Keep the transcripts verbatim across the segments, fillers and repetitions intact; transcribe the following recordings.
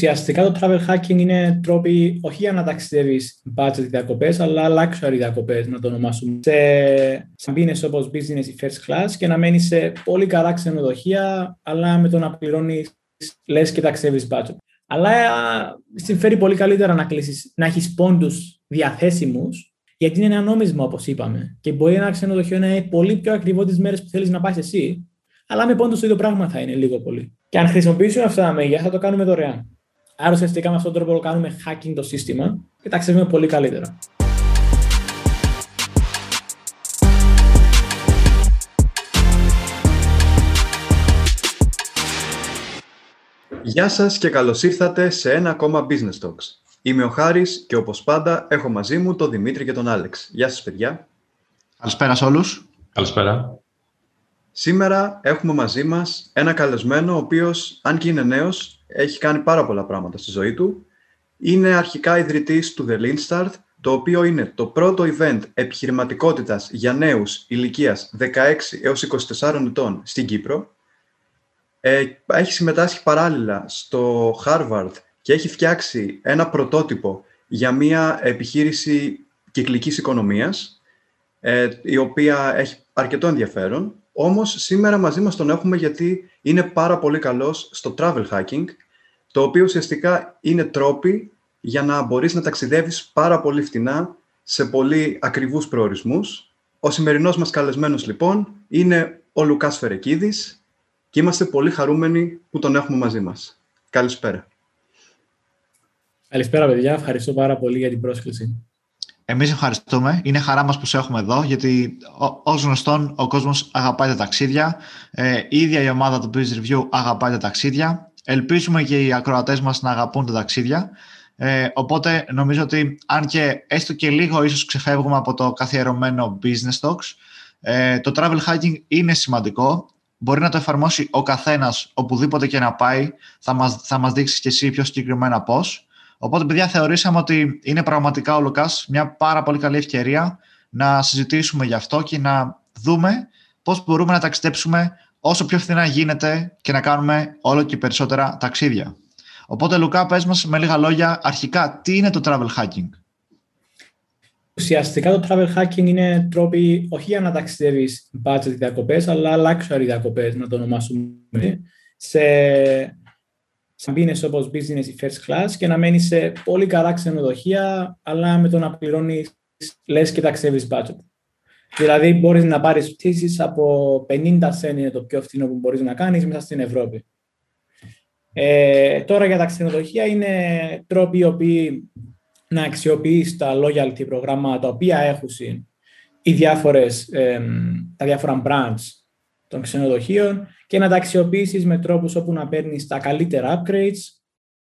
ουσιαστικά το travel hacking είναι τρόποι όχι για να ταξιδεύεις budget διακοπές, αλλά luxury διακοπές, να το ονομάσουμε. Σε σαμπίνες όπως business ή first class και να μένεις σε πολύ καλά ξενοδοχεία, αλλά με το να πληρώνεις λες και ταξιδεύεις budget. Αλλά συμφέρει πολύ καλύτερα να κλείσεις, να έχεις πόντους διαθέσιμους, γιατί είναι ένα νόμισμα όπως είπαμε. Και μπορεί ένα ξενοδοχείο να είναι πολύ πιο ακριβό τις μέρες που θέλεις να πας εσύ, αλλά με πόντους το ίδιο πράγμα θα είναι λίγο πολύ. Και αν χρησιμοποιήσουμε αυτά τα μέγια, θα το κάνουμε δωρεάν. Άρα, ουσιαστικά με αυτόν τον τρόπο κάνουμε hacking το σύστημα και τα ξέρουμε πολύ καλύτερα. Γεια σας και καλώς ήρθατε σε ένα ακόμα Business Talks. Είμαι ο Χάρης και όπως πάντα έχω μαζί μου τον Δημήτρη και τον Άλεξ. Γεια σας, παιδιά. Καλησπέρα σε όλους. Καλησπέρα. Σήμερα έχουμε μαζί μας ένα καλεσμένο, ο οποίος, αν και είναι νέος, έχει κάνει πάρα πολλά πράγματα στη ζωή του. Είναι αρχικά ιδρυτής του The Lean Start, το οποίο είναι το πρώτο event επιχειρηματικότητας για νέους ηλικίας δεκαέξι έως είκοσι τεσσάρων ετών στην Κύπρο. Έχει συμμετάσχει παράλληλα στο Harvard και έχει φτιάξει ένα πρωτότυπο για μια επιχείρηση κυκλικής οικονομίας, η οποία έχει αρκετό ενδιαφέρον. Όμως σήμερα μαζί μας τον έχουμε γιατί είναι πάρα πολύ καλός στο travel hacking, το οποίο ουσιαστικά είναι τρόποι για να μπορείς να ταξιδεύεις πάρα πολύ φτηνά σε πολύ ακριβούς προορισμούς. Ο σημερινός μας καλεσμένος λοιπόν είναι ο Λουκάς Φερεκίδης και είμαστε πολύ χαρούμενοι που τον έχουμε μαζί μας. Καλησπέρα. Καλησπέρα παιδιά, ευχαριστώ πάρα πολύ για την πρόσκληση. Εμείς ευχαριστούμε. Είναι χαρά μας που σε έχουμε εδώ, γιατί ως γνωστόν ο κόσμος αγαπάει τα ταξίδια. Ε, η ίδια η ομάδα του BizReview αγαπάει τα ταξίδια. Ελπίζουμε και οι ακροατές μας να αγαπούν τα ταξίδια. Ε, οπότε νομίζω ότι αν και έστω και λίγο ίσως ξεφεύγουμε από το καθιερωμένο business talks, ε, το travel hacking είναι σημαντικό. Μπορεί να το εφαρμόσει ο καθένας οπουδήποτε και να πάει. Θα μας, θα μας δείξεις και εσύ πιο συγκεκριμένα πώς. Οπότε, παιδιά, θεωρήσαμε ότι είναι πραγματικά ο Λουκάς μια πάρα πολύ καλή ευκαιρία να συζητήσουμε γι' αυτό και να δούμε πώς μπορούμε να ταξιδέψουμε όσο πιο φθηνά γίνεται και να κάνουμε όλο και περισσότερα ταξίδια. Οπότε, Λουκά, πες μας με λίγα λόγια αρχικά τι είναι το travel hacking. Ουσιαστικά το travel hacking είναι τρόποι όχι για να ταξιδεύεις budget διακοπές, αλλά luxury διακοπές, να το ονομάσουμε, σε σαμπίνες όπως business ή first class και να μένεις σε πολύ καλά ξενοδοχεία, αλλά με το να πληρώνεις λες και ταξιδεύεις budget. Δηλαδή μπορείς να πάρεις πτήσεις από πενήντα σεν, είναι το πιο φθηνό που μπορείς να κάνεις μέσα στην Ευρώπη. Ε, τώρα για τα ξενοδοχεία είναι τρόποι οι οποίοι να αξιοποιείς τα loyalty προγράμματα τα οποία έχουν οι διάφορες, ε, τα διάφορα brands των ξενοδοχείων και να τα αξιοποιήσεις με τρόπους όπου να παίρνεις τα καλύτερα upgrades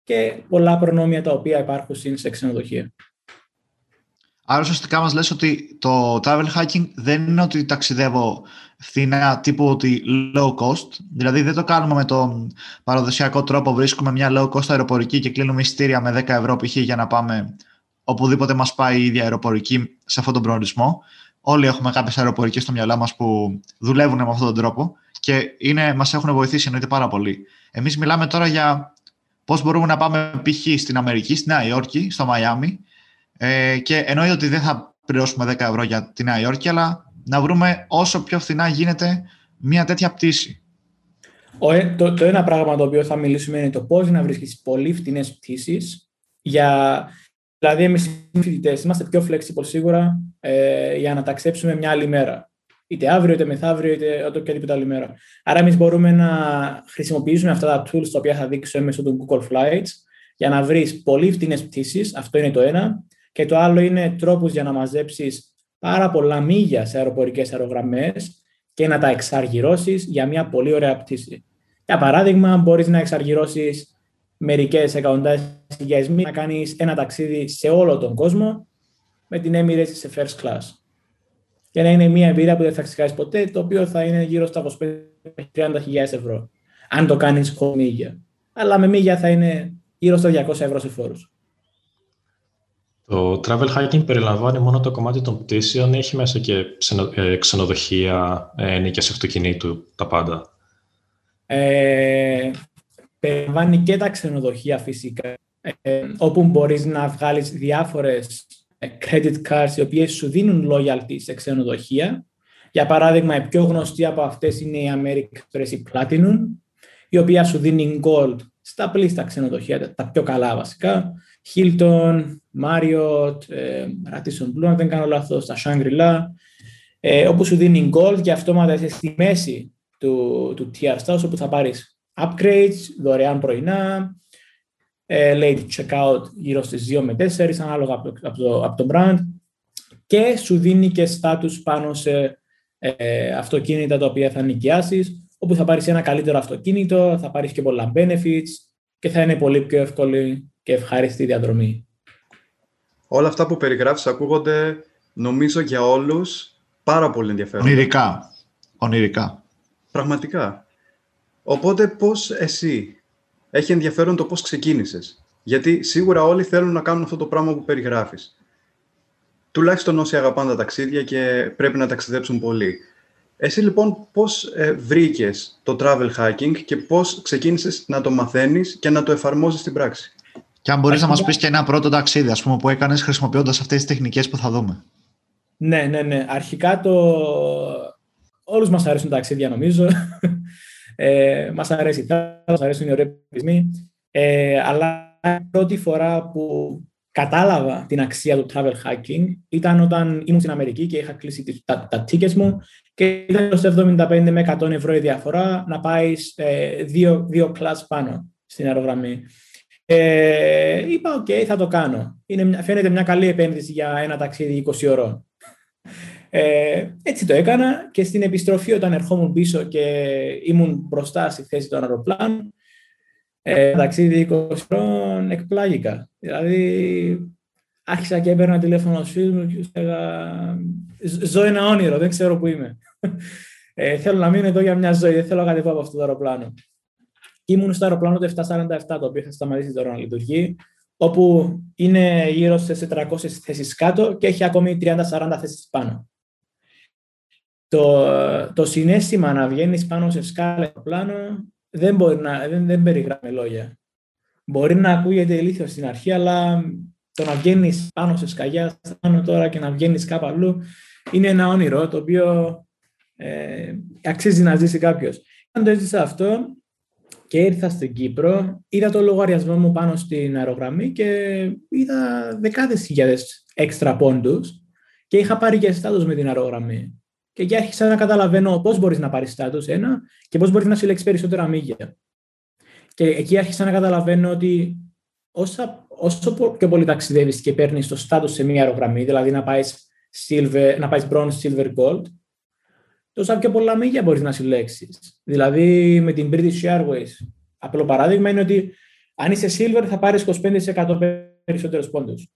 και πολλά προνόμια τα οποία υπάρχουν σε ξενοδοχεία. Άρα, ουσιαστικά μας λες ότι το travel hacking δεν είναι ότι ταξιδεύω φθηνά τύπου ότι low cost, δηλαδή δεν το κάνουμε με τον παραδοσιακό τρόπο, βρίσκουμε μια low cost αεροπορική και κλείνουμε εισιτήρια με δέκα ευρώ π.χ. για να πάμε οπουδήποτε μας πάει η ίδια αεροπορική σε αυτόν τον προορισμό. Όλοι έχουμε κάποιες αεροπορικές στο μυαλά μας που δουλεύουν με αυτόν τον τρόπο και είναι, μας έχουν βοηθήσει εννοείται πάρα πολύ. Εμείς μιλάμε τώρα για πώς μπορούμε να πάμε π.χ. στην Αμερική, στη Νέα Υόρκη, στο Μαϊάμι ε, και εννοείται ότι δεν θα πληρώσουμε δέκα ευρώ για τη Νέα Υόρκη, αλλά να βρούμε όσο πιο φθηνά γίνεται μια τέτοια πτήση. Ο, το, το ένα πράγμα το οποίο θα μιλήσουμε είναι το πώς να βρίσκεις πολύ φθηνές πτήσεις για... Δηλαδή, εμείς οι φοιτητές είμαστε πιο flexible σίγουρα ε, για να ταξιδέψουμε μια άλλη μέρα. Είτε αύριο, είτε μεθαύριο, είτε οτιδήποτε άλλη μέρα. Άρα, εμείς μπορούμε να χρησιμοποιήσουμε αυτά τα tools τα οποία θα δείξω μέσω του Google Flights για να βρεις πολύ φτηνές πτήσεις. Αυτό είναι το ένα. Και το άλλο είναι τρόπους για να μαζέψεις πάρα πολλά μίλια σε αεροπορικές αερογραμμές και να τα εξαργυρώσεις για μια πολύ ωραία πτήση. Για παράδειγμα, μπορείς να εξαργυρώσεις μερικές εκατοντάδες χιλιάδες μίλια, να κάνεις ένα ταξίδι σε όλο τον κόσμο με την Emirates σε first class. Και να είναι μια εμπειρία που δεν θα ξεχάσεις ποτέ, το οποίο θα είναι γύρω στα είκοσι πέντε με τριάντα χιλιάδες ευρώ. Αν το κάνεις χωρίς μίλια. Αλλά με μίλια θα είναι γύρω στα διακόσια ευρώ σε φόρους. Το travel hacking περιλαμβάνει μόνο το κομμάτι των πτήσεων, έχει μέσα και ξενοδοχεία, νοικιές αυτοκινήτου, τα πάντα. Ε... περιλαμβάνει και τα ξενοδοχεία φυσικά, ε, όπου μπορείς να βγάλεις διάφορες credit cards οι οποίες σου δίνουν loyalty σε ξενοδοχεία. Για παράδειγμα, οι πιο γνωστοί από αυτές είναι η American Express, η Platinum, η οποία σου δίνει gold στα πλήστα ξενοδοχεία, τα πιο καλά βασικά. Hilton, Marriott, ε, Ρατίσον Blue, αν δεν κάνω λάθος, τα Shangri-La, ε, όπου σου δίνει gold και αυτόματα είσαι στη μέση του, του tier stars, όπου θα πάρεις upgrades, δωρεάν πρωινά, ε, late checkout γύρω στις δύο με τέσσερα, ανάλογα από το, από το brand, και σου δίνει και status πάνω σε ε, αυτοκίνητα τα οποία θα νοικιάσεις, όπου θα πάρεις ένα καλύτερο αυτοκίνητο, θα πάρεις και πολλά benefits και θα είναι πολύ πιο εύκολη και ευχάριστη διαδρομή. Όλα αυτά που περιγράφεις ακούγονται, νομίζω, για όλους πάρα πολύ ενδιαφέροντα. Ονειρικά. Ονειρικά. Πραγματικά. Οπότε πώς εσύ, έχει ενδιαφέρον το πώς ξεκίνησες. Γιατί σίγουρα όλοι θέλουν να κάνουν αυτό το πράγμα που περιγράφεις. Τουλάχιστον όσοι αγαπάνε τα ταξίδια και πρέπει να ταξιδέψουν πολύ. Εσύ λοιπόν πώς ε, βρήκες το travel hacking και πώς ξεκίνησες να το μαθαίνεις και να το εφαρμόζεις στην πράξη. Και αν μπορείς να μας πεις και ένα πρώτο ταξίδι, ας πούμε, που έκανες χρησιμοποιώντας αυτές τις τεχνικές που θα δούμε. Ναι, ναι, ναι. Αρχικά το... Όλους μας αρέσουν τα ταξίδια, νομίζω. Ε, μας αρέσει η θάλασσα, μας αρέσουν οι ωραίοι πολιτισμοί. Ε, αλλά η πρώτη φορά που κατάλαβα την αξία του travel hacking ήταν όταν ήμουν στην Αμερική και είχα κλείσει τα, τα tickets μου και ήταν εβδομήντα πέντε με εκατό ευρώ η διαφορά να πάει ε, δύο, δύο κλάσ πάνω στην αερογραμμή. Ε, είπα, οκ, okay, θα το κάνω. Είναι, φαίνεται μια καλή επένδυση για ένα ταξίδι είκοσι ώρων. Ε, έτσι το έκανα και στην επιστροφή όταν ερχόμουν πίσω και ήμουν μπροστά στη θέση των αεροπλάνων, ε, ταξίδι είκοσι ώρων εκπλάγηκα. Δηλαδή άρχισα και έπαιρνα τηλέφωνο στους φίλους μου και τους έλεγα «Ζω ένα όνειρο, δεν ξέρω που είμαι». Ε, θέλω να μείνω εδώ για μια ζωή, δεν θέλω να κατεβώ από αυτό το αεροπλάνο. Ήμουν στο αεροπλάνο το επτακόσια σαράντα επτά, το οποίο θα σταματήσει τώρα να λειτουργεί, όπου είναι γύρω στις τετρακόσιες θέσεις κάτω και έχει ακόμη τριάντα με σαράντα θέσεις πάνω. Το, το συναίσθημα να βγαίνεις πάνω σε σκάλα στο πλάνο δεν, δεν, δεν περιγράφει λόγια. Μπορεί να ακούγεται ηλίθιο στην αρχή, αλλά το να βγαίνεις πάνω σε σκαλιά, πάνω τώρα και να βγαίνεις κάπου αλλού, είναι ένα όνειρο το οποίο ε, αξίζει να ζήσει κάποιος. Αν το έζησα αυτό, και ήρθα στην Κύπρο, είδα το λογαριασμό μου πάνω στην αερογραμμή και είδα δεκάδες χιλιάδες έξτρα πόντους και είχα πάρει και στάτους με την αερογραμμή. Και εκεί άρχισα να καταλαβαίνω πώς μπορείς να πάρεις στάτους ένα και πώς μπορείς να συλλέξεις περισσότερα μίλια. Και εκεί άρχισα να καταλαβαίνω ότι όσα, όσο πιο πολύ ταξιδεύεις και παίρνεις το στάτους σε μία αερογραμμή, δηλαδή να πάεις, silver, να πάεις bronze, silver, gold, τόσα πιο πολλά μίλια μπορείς να συλλέξεις. Δηλαδή, με την British Airways, απλό παράδειγμα είναι ότι αν είσαι silver θα πάρεις είκοσι πέντε τοις εκατό περισσότερους πόντους.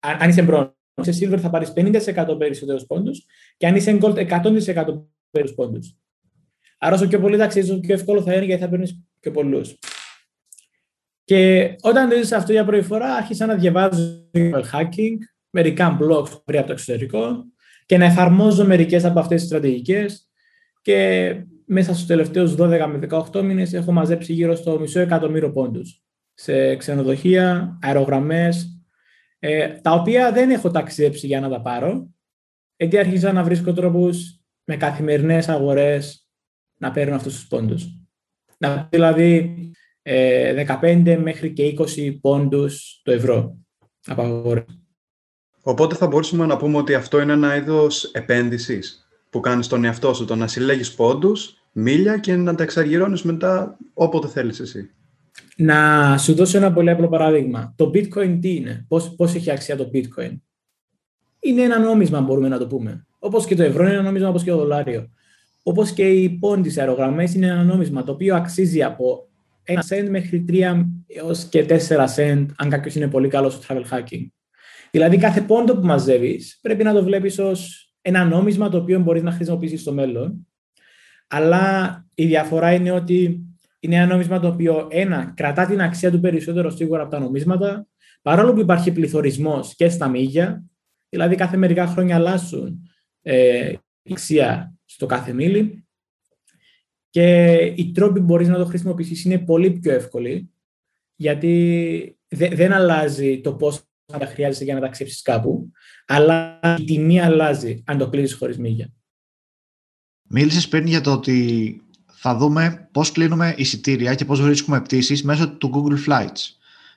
Αν, αν είσαι bronze, αν είσαι silver θα πάρεις πενήντα τοις εκατό περισσότερους πόντους και αν είσαι gold, εκατό τοις εκατό περισσότερους πόντους. Άρα, όσο πιο πολύ ταξίδι, όσο πιο εύκολο θα είναι γιατί θα παίρνεις πιο πολλούς. Και όταν το έζησα αυτό για πρώτη φορά, άρχισα να διαβάζω hacking, μερικά blogs που πήρα από το εξωτερικό, και να εφαρμόζω μερικές από αυτές τις στρατηγικές και μέσα στους τελευταίους δώδεκα με δεκαοκτώ μήνες έχω μαζέψει γύρω στο μισό εκατομμύριο πόντους σε ξενοδοχεία, αερογραμμές, ε, τα οποία δεν έχω ταξιδέψει για να τα πάρω, γιατί άρχισα να βρίσκω τρόπους με καθημερινές αγορές να παίρνω αυτούς τους πόντους. Να, δηλαδή ε, δεκαπέντε μέχρι και είκοσι πόντους το ευρώ από αγορές. Οπότε θα μπορούσαμε να πούμε ότι αυτό είναι ένα είδος επένδυσης που κάνεις στον εαυτό σου, το να συλλέγεις πόντους, μίλια και να τα εξαργυρώνεις μετά όποτε θέλεις εσύ. Να σου δώσω ένα πολύ απλό παράδειγμα. Το bitcoin τι είναι, πώς, πώς έχει αξία το bitcoin. Είναι ένα νόμισμα, μπορούμε να το πούμε. Όπως και το ευρώ είναι ένα νόμισμα, όπως και το δολάριο. Όπως και οι πόντοι σε αερογραμμές είναι ένα νόμισμα το οποίο αξίζει από ένα σεντ μέχρι τρία έως και τέσσερα σεντ, αν κάποιος είναι πολύ καλός στο travel hacking. Δηλαδή, κάθε πόντο που μαζεύεις πρέπει να το βλέπεις ως ένα νόμισμα το οποίο μπορείς να χρησιμοποιήσεις στο μέλλον. Αλλά η διαφορά είναι ότι είναι ένα νόμισμα το οποίο, ένα, κρατά την αξία του περισσότερο σίγουρα από τα νομίσματα, παρόλο που υπάρχει πληθωρισμός και στα μίλια, δηλαδή κάθε μερικά χρόνια αλλάζουν ε, η αξία στο κάθε μίλι. Και οι τρόποι που μπορείς να το χρησιμοποιήσεις είναι πολύ πιο εύκολοι, γιατί δε, δεν αλλάζει το πόσο να τα χρειάζεσαι για να ταξιδέψεις κάπου, αλλά η τιμή αλλάζει αν το κλείσεις χωρίς μίλια. Μίλησες πριν για το ότι θα δούμε πώς κλείνουμε εισιτήρια και πώς βρίσκουμε πτήσεις μέσω του Google Flights.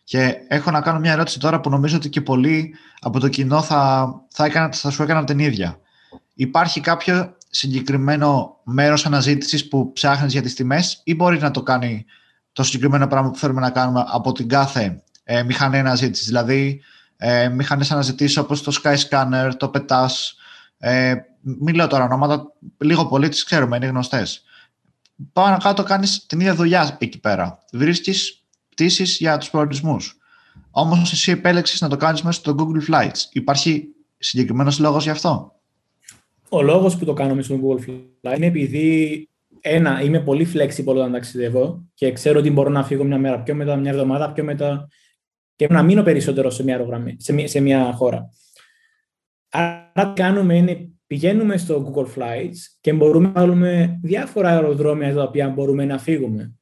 Και έχω να κάνω μια ερώτηση τώρα που νομίζω ότι και πολλοί από το κοινό θα, θα, έκανα, θα σου έκαναν την ίδια. Υπάρχει κάποιο συγκεκριμένο μέρος αναζήτησης που ψάχνεις για τις τιμές ή μπορεί να το κάνει το συγκεκριμένο πράγμα που θέλουμε να κάνουμε από την κάθε ε, μηχανή αναζήτησης? Δηλαδή, ε, μηχανές αναζητήσεις όπως το Sky Scanner, το Petash. Ε, μην λέω τώρα ονόματα, λίγο πολύ τις ξέρουμε, είναι γνωστές. Πάνω κάτω κάνεις την ίδια δουλειά εκεί πέρα. Βρίσκεις πτήσεις για τους προορισμούς. Όμως εσύ επέλεξες να το κάνεις μέσα στο Google Flights. Υπάρχει συγκεκριμένος λόγος γι' αυτό? Ο λόγος που το κάνω μες στο Google Flights είναι επειδή, ένα, είμαι πολύ flexible όταν ταξιδεύω και ξέρω ότι μπορώ να φύγω μια μέρα πιο μετά, μια εβδομάδα πιο μετά και να μείνω περισσότερο σε μια αερογραμμή, σε μια, σε μια χώρα. Άρα κάνουμε είναι, πηγαίνουμε στο Google Flights και μπορούμε να βάλουμε διάφορα αεροδρόμια τα οποία μπορούμε να φύγουμε.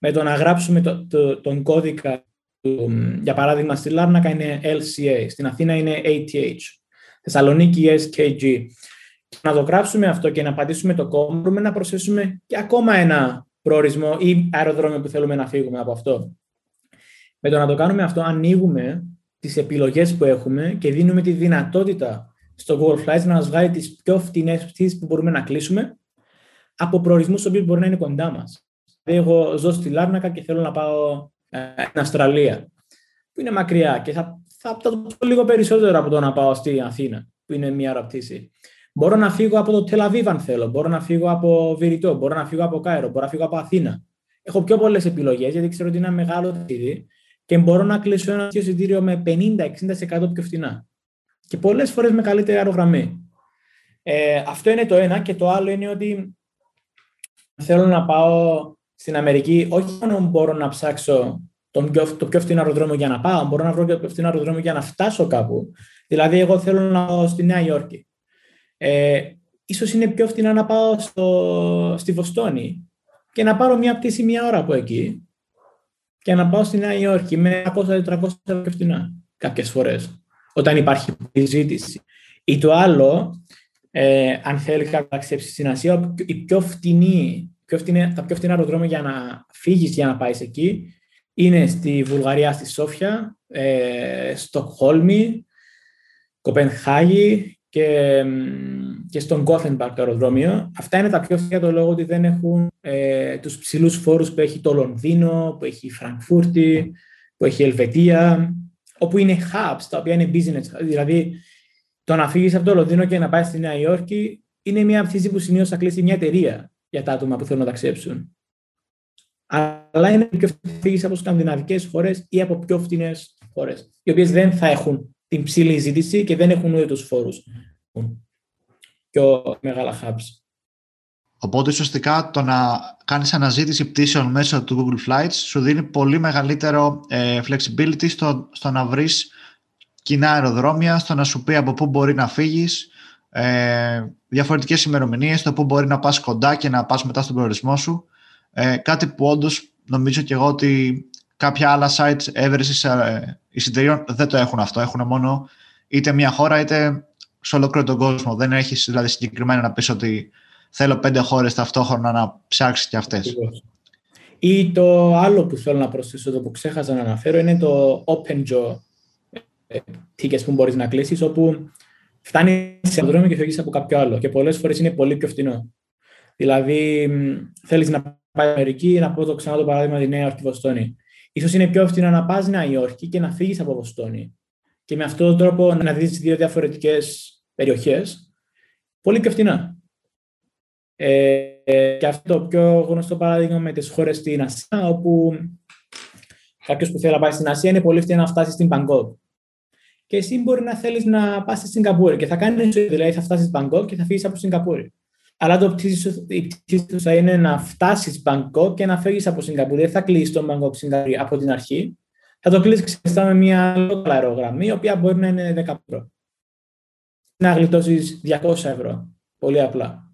Με το να γράψουμε το, το, τον κώδικα, του, για παράδειγμα στη Λάρνακα είναι Λ Σι Έι, στην Αθήνα είναι Έι Τι Έιτς, Θεσσαλονίκη Ες Κέι Τζι. Να το γράψουμε αυτό και να πατήσουμε το κόμμα, μπορούμε να προσθέσουμε και ακόμα ένα προορισμό ή αεροδρόμιο που θέλουμε να φύγουμε από αυτό. Με το να το κάνουμε αυτό, ανοίγουμε τις επιλογές που έχουμε και δίνουμε τη δυνατότητα στο Google Flights να μας βγάλει τις πιο φτηνές πτήσεις που μπορούμε να κλείσουμε από προορισμούς που μπορεί να είναι κοντά μας. Δηλαδή, εγώ ζω στη Λάρνακα και θέλω να πάω ε, στην Αυστραλία, που είναι μακριά, και θα, θα, θα το πω λίγο περισσότερο από το να πάω στη Αθήνα, που είναι μία ώρα πτήση. Μπορώ να φύγω από το Τελαβίβ αν θέλω, μπορώ να φύγω από Βηρητό, μπορώ να φύγω από Κάιρο, μπορώ να φύγω από Αθήνα. Έχω πιο πολλές επιλογές, γιατί ξέρω ότι είναι ένα μεγάλο ταξίδι και μπορώ να κλείσω ένα τέτοιο εισιτήριο με πενήντα με εξήντα τοις εκατό πιο φθηνά. Και πολλές φορές με καλύτερη αερογραμμή. Ε, αυτό είναι το ένα. Και το άλλο είναι ότι θέλω να πάω στην Αμερική. Όχι μόνο μπορώ να ψάξω τον πιο, το πιο φθηνό αεροδρόμιο για να πάω, μπορώ να βρω το πιο φθηνό αεροδρόμιο για να φτάσω κάπου. Δηλαδή, εγώ θέλω να πάω στη Νέα Υόρκη. Ε, ίσως είναι πιο φθηνά να πάω στο, στη Βοστόνη και να πάρω μια πτήση μια ώρα από εκεί και να πάω στη Νέα Υόρκη με διακόσια με τριακόσια πιο φθηνά κάποιες φορές, όταν υπάρχει ζήτηση. Ή το άλλο, ε, αν θέλει κάποιο να ταξιδέψει στην Ασία, η πιο φθηνή, πιο φθηνή, τα πιο φθηνά αεροδρόμια για να φύγεις για να πάεις εκεί είναι στη Βουλγαρία, στη Σόφια, ε, Στοκχόλμη, Κοπενχάγη και, και στον Γκόθενμπαρκ το αεροδρόμιο. Αυτά είναι τα πιο φθηνά για το λόγο ότι δεν έχουν ε, τους ψηλούς φόρους που έχει το Λονδίνο, που έχει η Φραγκφούρτη, που έχει η Ελβετία, όπου είναι hubs, τα οποία είναι business. Δηλαδή, το να φύγεις από το Λονδίνο και να πάει στη Νέα Υόρκη είναι μια πτήση που συνήθως θα κλείσει μια εταιρεία για τα άτομα που θέλουν να ταξιδέψουν. Αλλά είναι πιο φθηνά να φύγεις από σκανδιναβικές χώρες ή από πιο φθηνές χώρες, οι οποίες δεν θα έχουν την ψηλή ζήτηση και δεν έχουν ούτε τους φόρους. Πιο μεγάλα hubs. Οπότε, ουσιαστικά, το να κάνεις αναζήτηση πτήσεων μέσω του Google Flights σου δίνει πολύ μεγαλύτερο ε, flexibility στο, στο να βρεις κοινά αεροδρόμια, στο να σου πει από πού μπορεί να φύγεις, ε, διαφορετικές ημερομηνίες, το πού μπορεί να πας κοντά και να πας μετά στον προορισμό σου. Ε, κάτι που όντως νομίζω και εγώ ότι κάποια άλλα sites έβρεσης εισιτηρίων δεν το έχουν αυτό. Έχουν μόνο είτε μια χώρα είτε σε ολόκληρο τον κόσμο. Δεν έχεις δηλαδή συγκεκριμένα να πεις ότι θέλω πέντε χώρες ταυτόχρονα να ψάξεις και αυτές. Ή το άλλο που θέλω να προσθέσω, το που ξέχασα να αναφέρω, είναι το open jaw tickets που μπορείς να κλείσεις, όπου φτάνεις σε αεροδρόμιο και φεύγεις από κάποιο άλλο. Και πολλές φορές είναι πολύ πιο φθηνό. Δηλαδή, θέλεις να πάει στην Αμερική, να πω το ξανά το παράδειγμα τη Νέα Υόρκη-Βοστόνη. Ίσως είναι πιο φθηνό να πας Νέα Υόρκη και να φύγεις από Βοστόνη. Και με αυτόν τον τρόπο να δεις δύο διαφορετικές περιοχές. Πολύ πιο φθηνά. Ε, και αυτό το πιο γνωστό παράδειγμα με τις χώρες στην Ασία, όπου κάποιος που θέλει να πάει στην Ασία είναι πολύ φθηνά να φτάσει στην Μπαγκόκ. Και εσύ μπορεί να θέλεις να πας στη Σιγκαπούρη και θα κάνεις, δηλαδή θα φτάσεις στην Μπαγκόκ και θα φύγεις από Σιγκαπούρη. Αλλά το πτήση, η πτήση σου θα είναι να φτάσεις Μπαγκόκ και να φύγεις από Σιγκαπούρη. Δεν θα κλείσεις τον Μπαγκόκ Σιγκαπούρη από την αρχή. Θα το κλείσεις ξεχωριστά με μια local αερογραμμή, η οποία μπορεί να είναι δέκα ευρώ. Να γλιτώσεις διακόσια ευρώ. Πολύ απλά.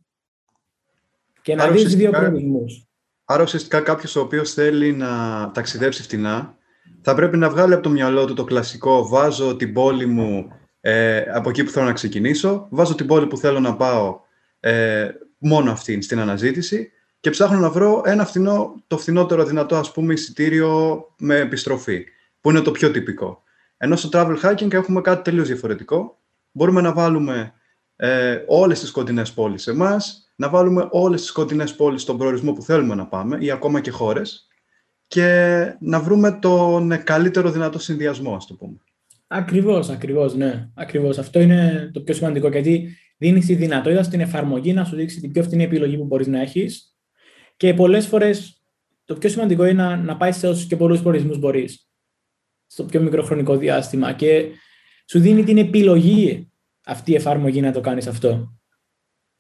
Και άρα, να δεις δύο προορισμούς. Άρα ουσιαστικά κάποιος ο οποίος θέλει να ταξιδέψει φτηνά θα πρέπει να βγάλει από το μυαλό του το κλασικό βάζω την πόλη μου ε, από εκεί που θέλω να ξεκινήσω, βάζω την πόλη που θέλω να πάω ε, μόνο αυτήν στην αναζήτηση και ψάχνω να βρω ένα φθηνό, το φθηνότερο δυνατό ας πούμε εισιτήριο με επιστροφή, που είναι το πιο τυπικό. Ενώ στο travel hacking έχουμε κάτι τελείως διαφορετικό. Μπορούμε να βάλουμε ε, όλες τις κοντινές πόλεις σε εμάς, να βάλουμε όλες τις κοντινές πόλεις στον προορισμό που θέλουμε να πάμε ή ακόμα και χώρες και να βρούμε τον καλύτερο δυνατό συνδυασμό, ας το πούμε. Ακριβώς, ακριβώς, ναι. Ακριβώς. Αυτό είναι το πιο σημαντικό, γιατί δίνεις τη δυνατότητα στην εφαρμογή να σου δείξει την πιο φθηνή επιλογή που μπορείς να έχεις και πολλές φορές το πιο σημαντικό είναι να, να πάει σε όσους και πολλούς προορισμούς μπορείς στο πιο μικρό χρονικό διάστημα και σου δίνει την επιλογή αυτή η εφαρμογή να το κάνεις αυτό.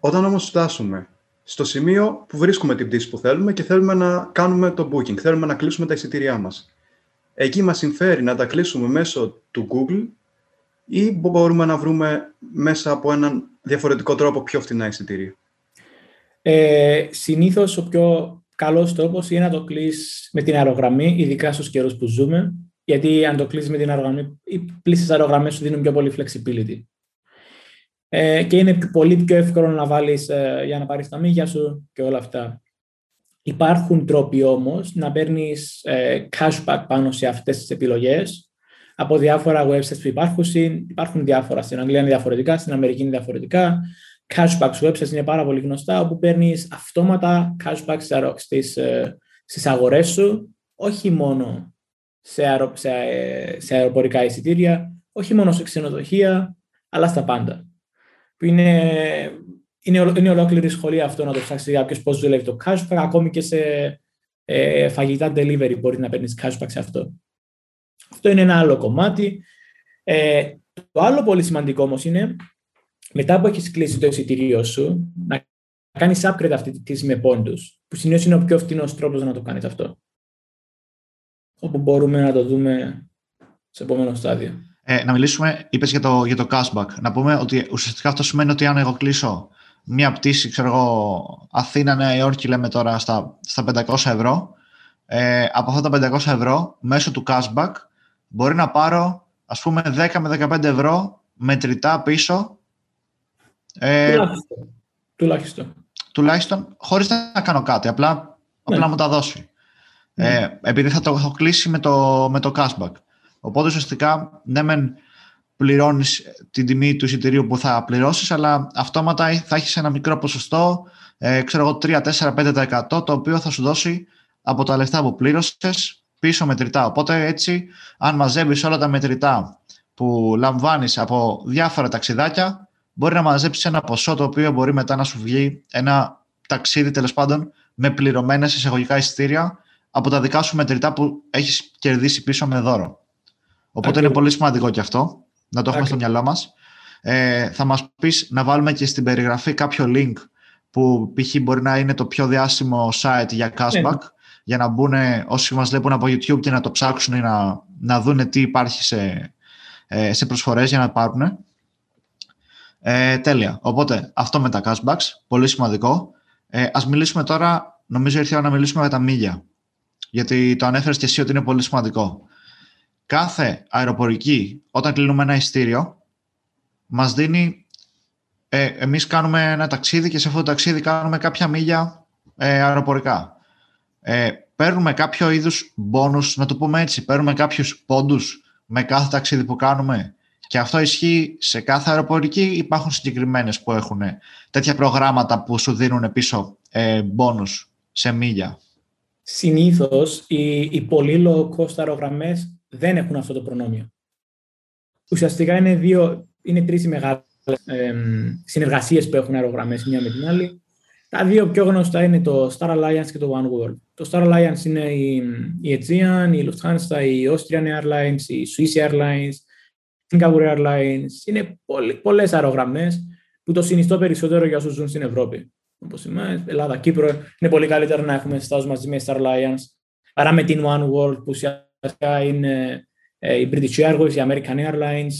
Όταν όμως φτάσουμε στο σημείο που βρίσκουμε την πτήση που θέλουμε και θέλουμε να κάνουμε το booking, θέλουμε να κλείσουμε τα εισιτήριά μας. Εκεί μας συμφέρει να τα κλείσουμε μέσω του Google ή μπορούμε να βρούμε μέσα από έναν διαφορετικό τρόπο πιο φθηνά εισιτήρια. Ε, συνήθως ο πιο καλός τρόπος είναι να το κλείσεις με την αερογραμμή, ειδικά στους καιρούς που ζούμε, γιατί αν το κλείσεις με την αερογραμμή, οι πλήσεις αερογραμμές σου δίνουν πιο πολύ flexibility. Και είναι πολύ πιο εύκολο να βάλεις ε, για να πάρεις τα μίλια σου και όλα αυτά. Υπάρχουν τρόποι όμως να παίρνεις ε, cashback πάνω σε αυτές τις επιλογές από διάφορα websites που υπάρχουν. Υπάρχουν διάφορα. Στην Αγγλία είναι διαφορετικά, στην Αμερική είναι διαφορετικά. Cashback websites είναι πάρα πολύ γνωστά, όπου παίρνεις αυτόματα cashback στις, ε, στις αγορές σου, όχι μόνο σε, αερο, σε, ε, σε αεροπορικά εισιτήρια, όχι μόνο σε ξενοδοχεία, αλλά στα πάντα. Που είναι, είναι, ολο, είναι ολόκληρη σχολή αυτό να το ψάξει κάποιος πώς δουλεύει το cashback. Ακόμη και σε ε, φαγητά delivery μπορεί να παίρνεις cashback σε αυτό. Αυτό είναι ένα άλλο κομμάτι. Ε, το άλλο πολύ σημαντικό όμως είναι μετά που έχεις κλείσει το εισιτήριό σου να κάνεις upgrade αυτή τη πτήση με πόντους, που συνήθως είναι ο πιο φτηνός τρόπος να το κάνεις αυτό. Όπου μπορούμε να το δούμε σε επόμενο στάδιο. Ε, να μιλήσουμε, είπες για το, για το cashback. Να πούμε ότι ουσιαστικά αυτό σημαίνει ότι αν εγώ κλείσω μία πτήση, ξέρω εγώ, Αθήνα-Νέα Υόρκη, λέμε τώρα στα, στα πεντακόσια ευρώ, ε, από αυτά τα πεντακόσια ευρώ, μέσω του cashback, μπορεί να πάρω, ας πούμε, δέκα με δεκαπέντε ευρώ μετρητά πίσω. Ε, τουλάχιστον. τουλάχιστον. Τουλάχιστον, χωρίς να κάνω κάτι, απλά, ναι. απλά να μου τα δώσει. Ναι. Ε, επειδή θα το έχω κλείσει με το, με το cashback. Οπότε ουσιαστικά ναι μεν πληρώνεις την τιμή του εισιτηρίου που θα πληρώσεις, αλλά αυτόματα θα έχεις ένα μικρό ποσοστό, ε, ξέρω εγώ τρία, τέσσερα, πέντε τοις εκατό, το οποίο θα σου δώσει από τα λεφτά που πλήρωσες πίσω μετρητά. Οπότε έτσι, αν μαζεύεις όλα τα μετρητά που λαμβάνεις από διάφορα ταξιδάκια, μπορεί να μαζέψεις ένα ποσό το οποίο μπορεί μετά να σου βγει ένα ταξίδι τέλος πάντων με πληρωμένες εισαγωγικά εισιτήρια από τα δικά σου μετρητά που έχεις κερδίσει πίσω με δώρο. Οπότε Ακριβώς. είναι πολύ σημαντικό και αυτό, να το έχουμε Ακριβώς. στο μυαλό μας. Ε, θα μας πεις να βάλουμε και στην περιγραφή κάποιο link που π.χ. μπορεί να είναι το πιο διάσημο site για cashback, yeah. για να μπουν όσοι μας βλέπουν από YouTube και να το ψάξουν ή να, να δουν τι υπάρχει σε, σε προσφορές για να πάρουν. Ε, τέλεια. Οπότε αυτό με τα cashbacks, πολύ σημαντικό. Ε, ας μιλήσουμε τώρα, νομίζω ήρθε η ώρα να μιλήσουμε για τα μίλια. Γιατί το ανέφερες και εσύ ότι είναι πολύ σημαντικό. Κάθε αεροπορική, όταν κλείνουμε ένα εισιτήριο, μας δίνει... Ε, εμείς κάνουμε ένα ταξίδι και σε αυτό το ταξίδι κάνουμε κάποια μίλια ε, αεροπορικά. Ε, παίρνουμε κάποιο είδους μπόνους, να το πούμε έτσι, παίρνουμε κάποιους πόντους με κάθε ταξίδι που κάνουμε και αυτό ισχύει σε κάθε αεροπορική. Υπάρχουν συγκεκριμένες που έχουν τέτοια προγράμματα που σου δίνουν πίσω ε, μπόνους σε μίλια. Συνήθως οι, οι πολύ low cost αερογραμμές δεν έχουν αυτό το προνόμιο. Ουσιαστικά είναι, δύο, είναι τρεις μεγάλες ε, συνεργασίες που έχουν αερογραμμές μία με την άλλη. Τα δύο πιο γνωστά είναι το Star Alliance και το Oneworld. Το Star Alliance είναι η, η Aegean, η Lufthansa, η Austrian Airlines, η Swiss Airlines, η Singapore Airlines. Είναι πολλές αερογραμμές που το συνιστώ περισσότερο για όσους ζουν στην Ευρώπη. Όπως είμαι, Ελλάδα, Κύπρο. Είναι πολύ καλύτερο να έχουμε στάζ μαζί με Star Alliance παρά με την Oneworld που είναι η British Airways, η American Airlines,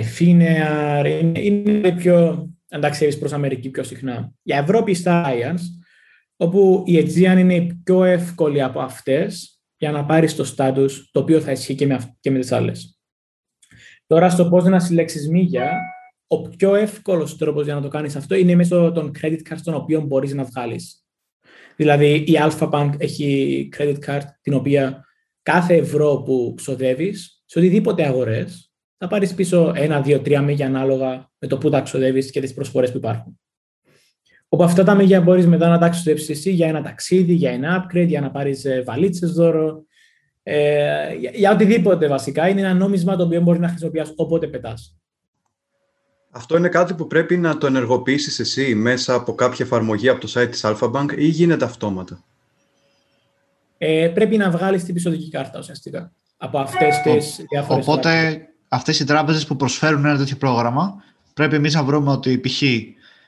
η Finnair, είναι πιο, αν τα ξέρεις, προς Αμερική πιο συχνά. Για Ευρώπη, η Star Alliance όπου η Aegean είναι η πιο εύκολη από αυτές για να πάρει το status, το οποίο θα ισχύει και με, με τις άλλες. Τώρα, στο πώς να συλλέξεις μίλια, ο πιο εύκολος τρόπος για να το κάνεις αυτό είναι μέσω των credit cards των οποίων μπορείς να βγάλεις. Δηλαδή, η Alpha Bank έχει credit card την οποία κάθε ευρώ που ξοδεύεις σε οτιδήποτε αγορές θα πάρεις πίσω ένα, δύο, τρία μίλια ανάλογα με το που τα ξοδεύεις και τις προσφορές που υπάρχουν. Όπου αυτά τα μίλια μπορείς μετά να τα ξοδέψεις εσύ για ένα ταξίδι, για ένα upgrade, για να πάρεις βαλίτσες δώρο, ε, για, για οτιδήποτε βασικά. Είναι ένα νόμισμα το οποίο μπορείς να χρησιμοποιήσεις όποτε πετάς. Αυτό είναι κάτι που πρέπει να το ενεργοποιήσεις εσύ μέσα από κάποια εφαρμογή από το site της Alpha Bank ή γίνεται αυτόματα? Ε, πρέπει να βγάλεις την πιστωτική κάρτα ουσιαστικά από αυτές τις διάφορες. Οπότε κάρτες. Αυτές οι τράπεζες που προσφέρουν ένα τέτοιο πρόγραμμα πρέπει εμείς να βρούμε ότι π.χ.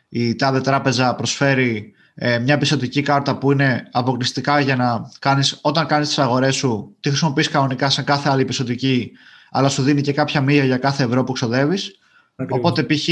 η τάδε τράπεζα προσφέρει ε, μια πιστωτική κάρτα που είναι αποκλειστικά για να κάνεις, όταν κάνεις τις αγορές σου, τη χρησιμοποιείς κανονικά σαν κάθε άλλη πιστωτική, αλλά σου δίνει και κάποια μοίρα για κάθε ευρώ που ξοδεύεις. Ακριβώς. Οπότε π.χ.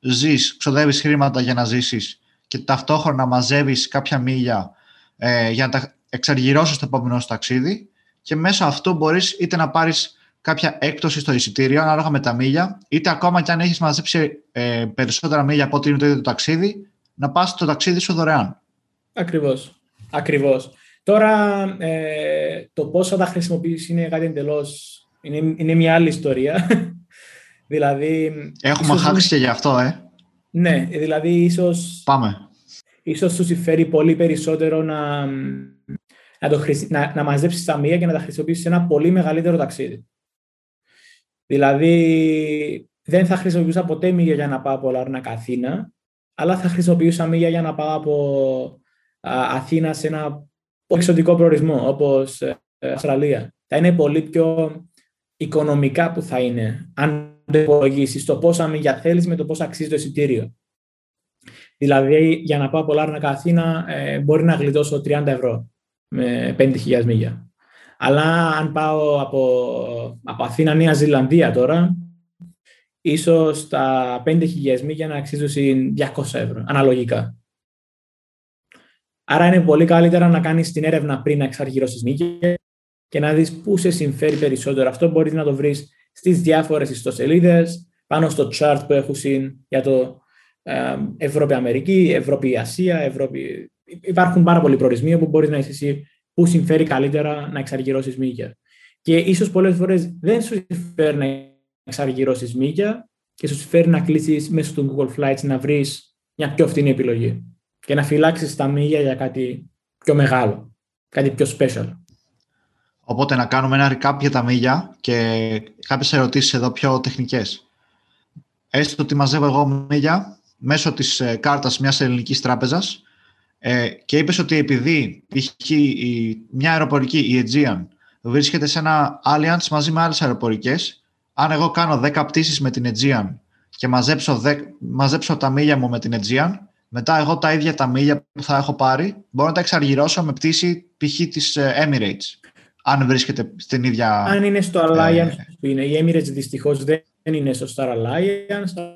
ζεις, ξοδεύεις χρήματα για να ζήσεις και ταυτόχρονα μαζεύεις κάποια μίλια ε, για να τα εξαργυρώσεις το επόμενο σου ταξίδι και μέσα αυτό μπορείς είτε να πάρεις κάποια έκπτωση στο εισιτήριο ανάλογα με τα μίλια, είτε ακόμα και αν έχεις μαζέψει ε, περισσότερα μίλια από ό,τι είναι το ίδιο το ταξίδι, να πας το ταξίδι σου δωρεάν. Ακριβώς. Ακριβώς. Τώρα ε, το πώς θα τα χρησιμοποιήσεις είναι κάτι εντελώς. Είναι, είναι μια άλλη ιστορία. Δηλαδή, έχουμε ίσως... χάξει και γι' αυτό, ε. Ναι, δηλαδή ίσως... Πάμε. Ίσως σου συμφέρει πολύ περισσότερο να, να, το χρησι... να, να μαζέψεις ταμεία και να τα χρησιμοποιήσεις σε ένα πολύ μεγαλύτερο ταξίδι. Δηλαδή, δεν θα χρησιμοποιούσα ποτέ μίλια για να πάω από Λάρνακα Αθήνα, αλλά θα χρησιμοποιούσα μίλια για να πάω από Αθήνα σε ένα εξωτικό προορισμό, όπως Αυστραλία. Θα είναι πολύ πιο οικονομικά που θα είναι, αν... το υπολογίσεις, το πόσα μίλια θέλεις με το πόσα αξίζει το εισιτήριο. Δηλαδή, για να πάω από Λάρνακα Αθήνα, ε, μπορεί να γλιτώσω τριάντα ευρώ με πέντε χιλιάδες μίλια. Αλλά αν πάω από, από Αθήνα, Νέα Ζηλανδία τώρα, ίσως τα πέντε χιλιάδες μίλια να αξίζουν διακόσια ευρώ, αναλογικά. Άρα είναι πολύ καλύτερα να κάνεις την έρευνα πριν να εξαργυρώσεις μίλια και να δεις πού σε συμφέρει περισσότερο. Αυτό μπορείς να το βρεις στις διάφορες ιστοσελίδες, πάνω στο chart που έχουν για το ε, Ευρώπη-Αμερική, Ευρώπη-Ασία, Ευρώπη... Υπάρχουν πάρα πολλοί προορισμοί που μπορείς να είσαι εσύ που συμφέρει καλύτερα να εξαργυρώσεις μίλια. Και ίσως πολλές φορές δεν σου συμφέρει να εξαργυρώσεις μίλια και σου συμφέρει να κλείσεις μέσω του Google Flights να βρεις μια πιο φθηνή επιλογή και να φυλάξεις τα μίλια για κάτι πιο μεγάλο, κάτι πιο special. Οπότε να κάνουμε ένα recap για τα μίλια και κάποιες ερωτήσεις εδώ πιο τεχνικές. Έστω ότι μαζεύω εγώ μίλια μέσω της κάρτας μιας ελληνικής τράπεζας ε, και είπες ότι επειδή η, μια αεροπορική, η Aegean, βρίσκεται σε ένα Alliance μαζί με άλλες αεροπορικές, αν εγώ κάνω δέκα πτήσεις με την Aegean και μαζέψω, δε, μαζέψω τα μίλια μου με την Aegean, μετά εγώ τα ίδια τα μίλια που θα έχω πάρει μπορώ να τα εξαργυρώσω με πτήση π.χ. της Emirates. Αν βρίσκεται στην ίδια... Αν είναι στο Alliance που είναι. Η Emirates δυστυχώς δεν είναι στο Star Alliance.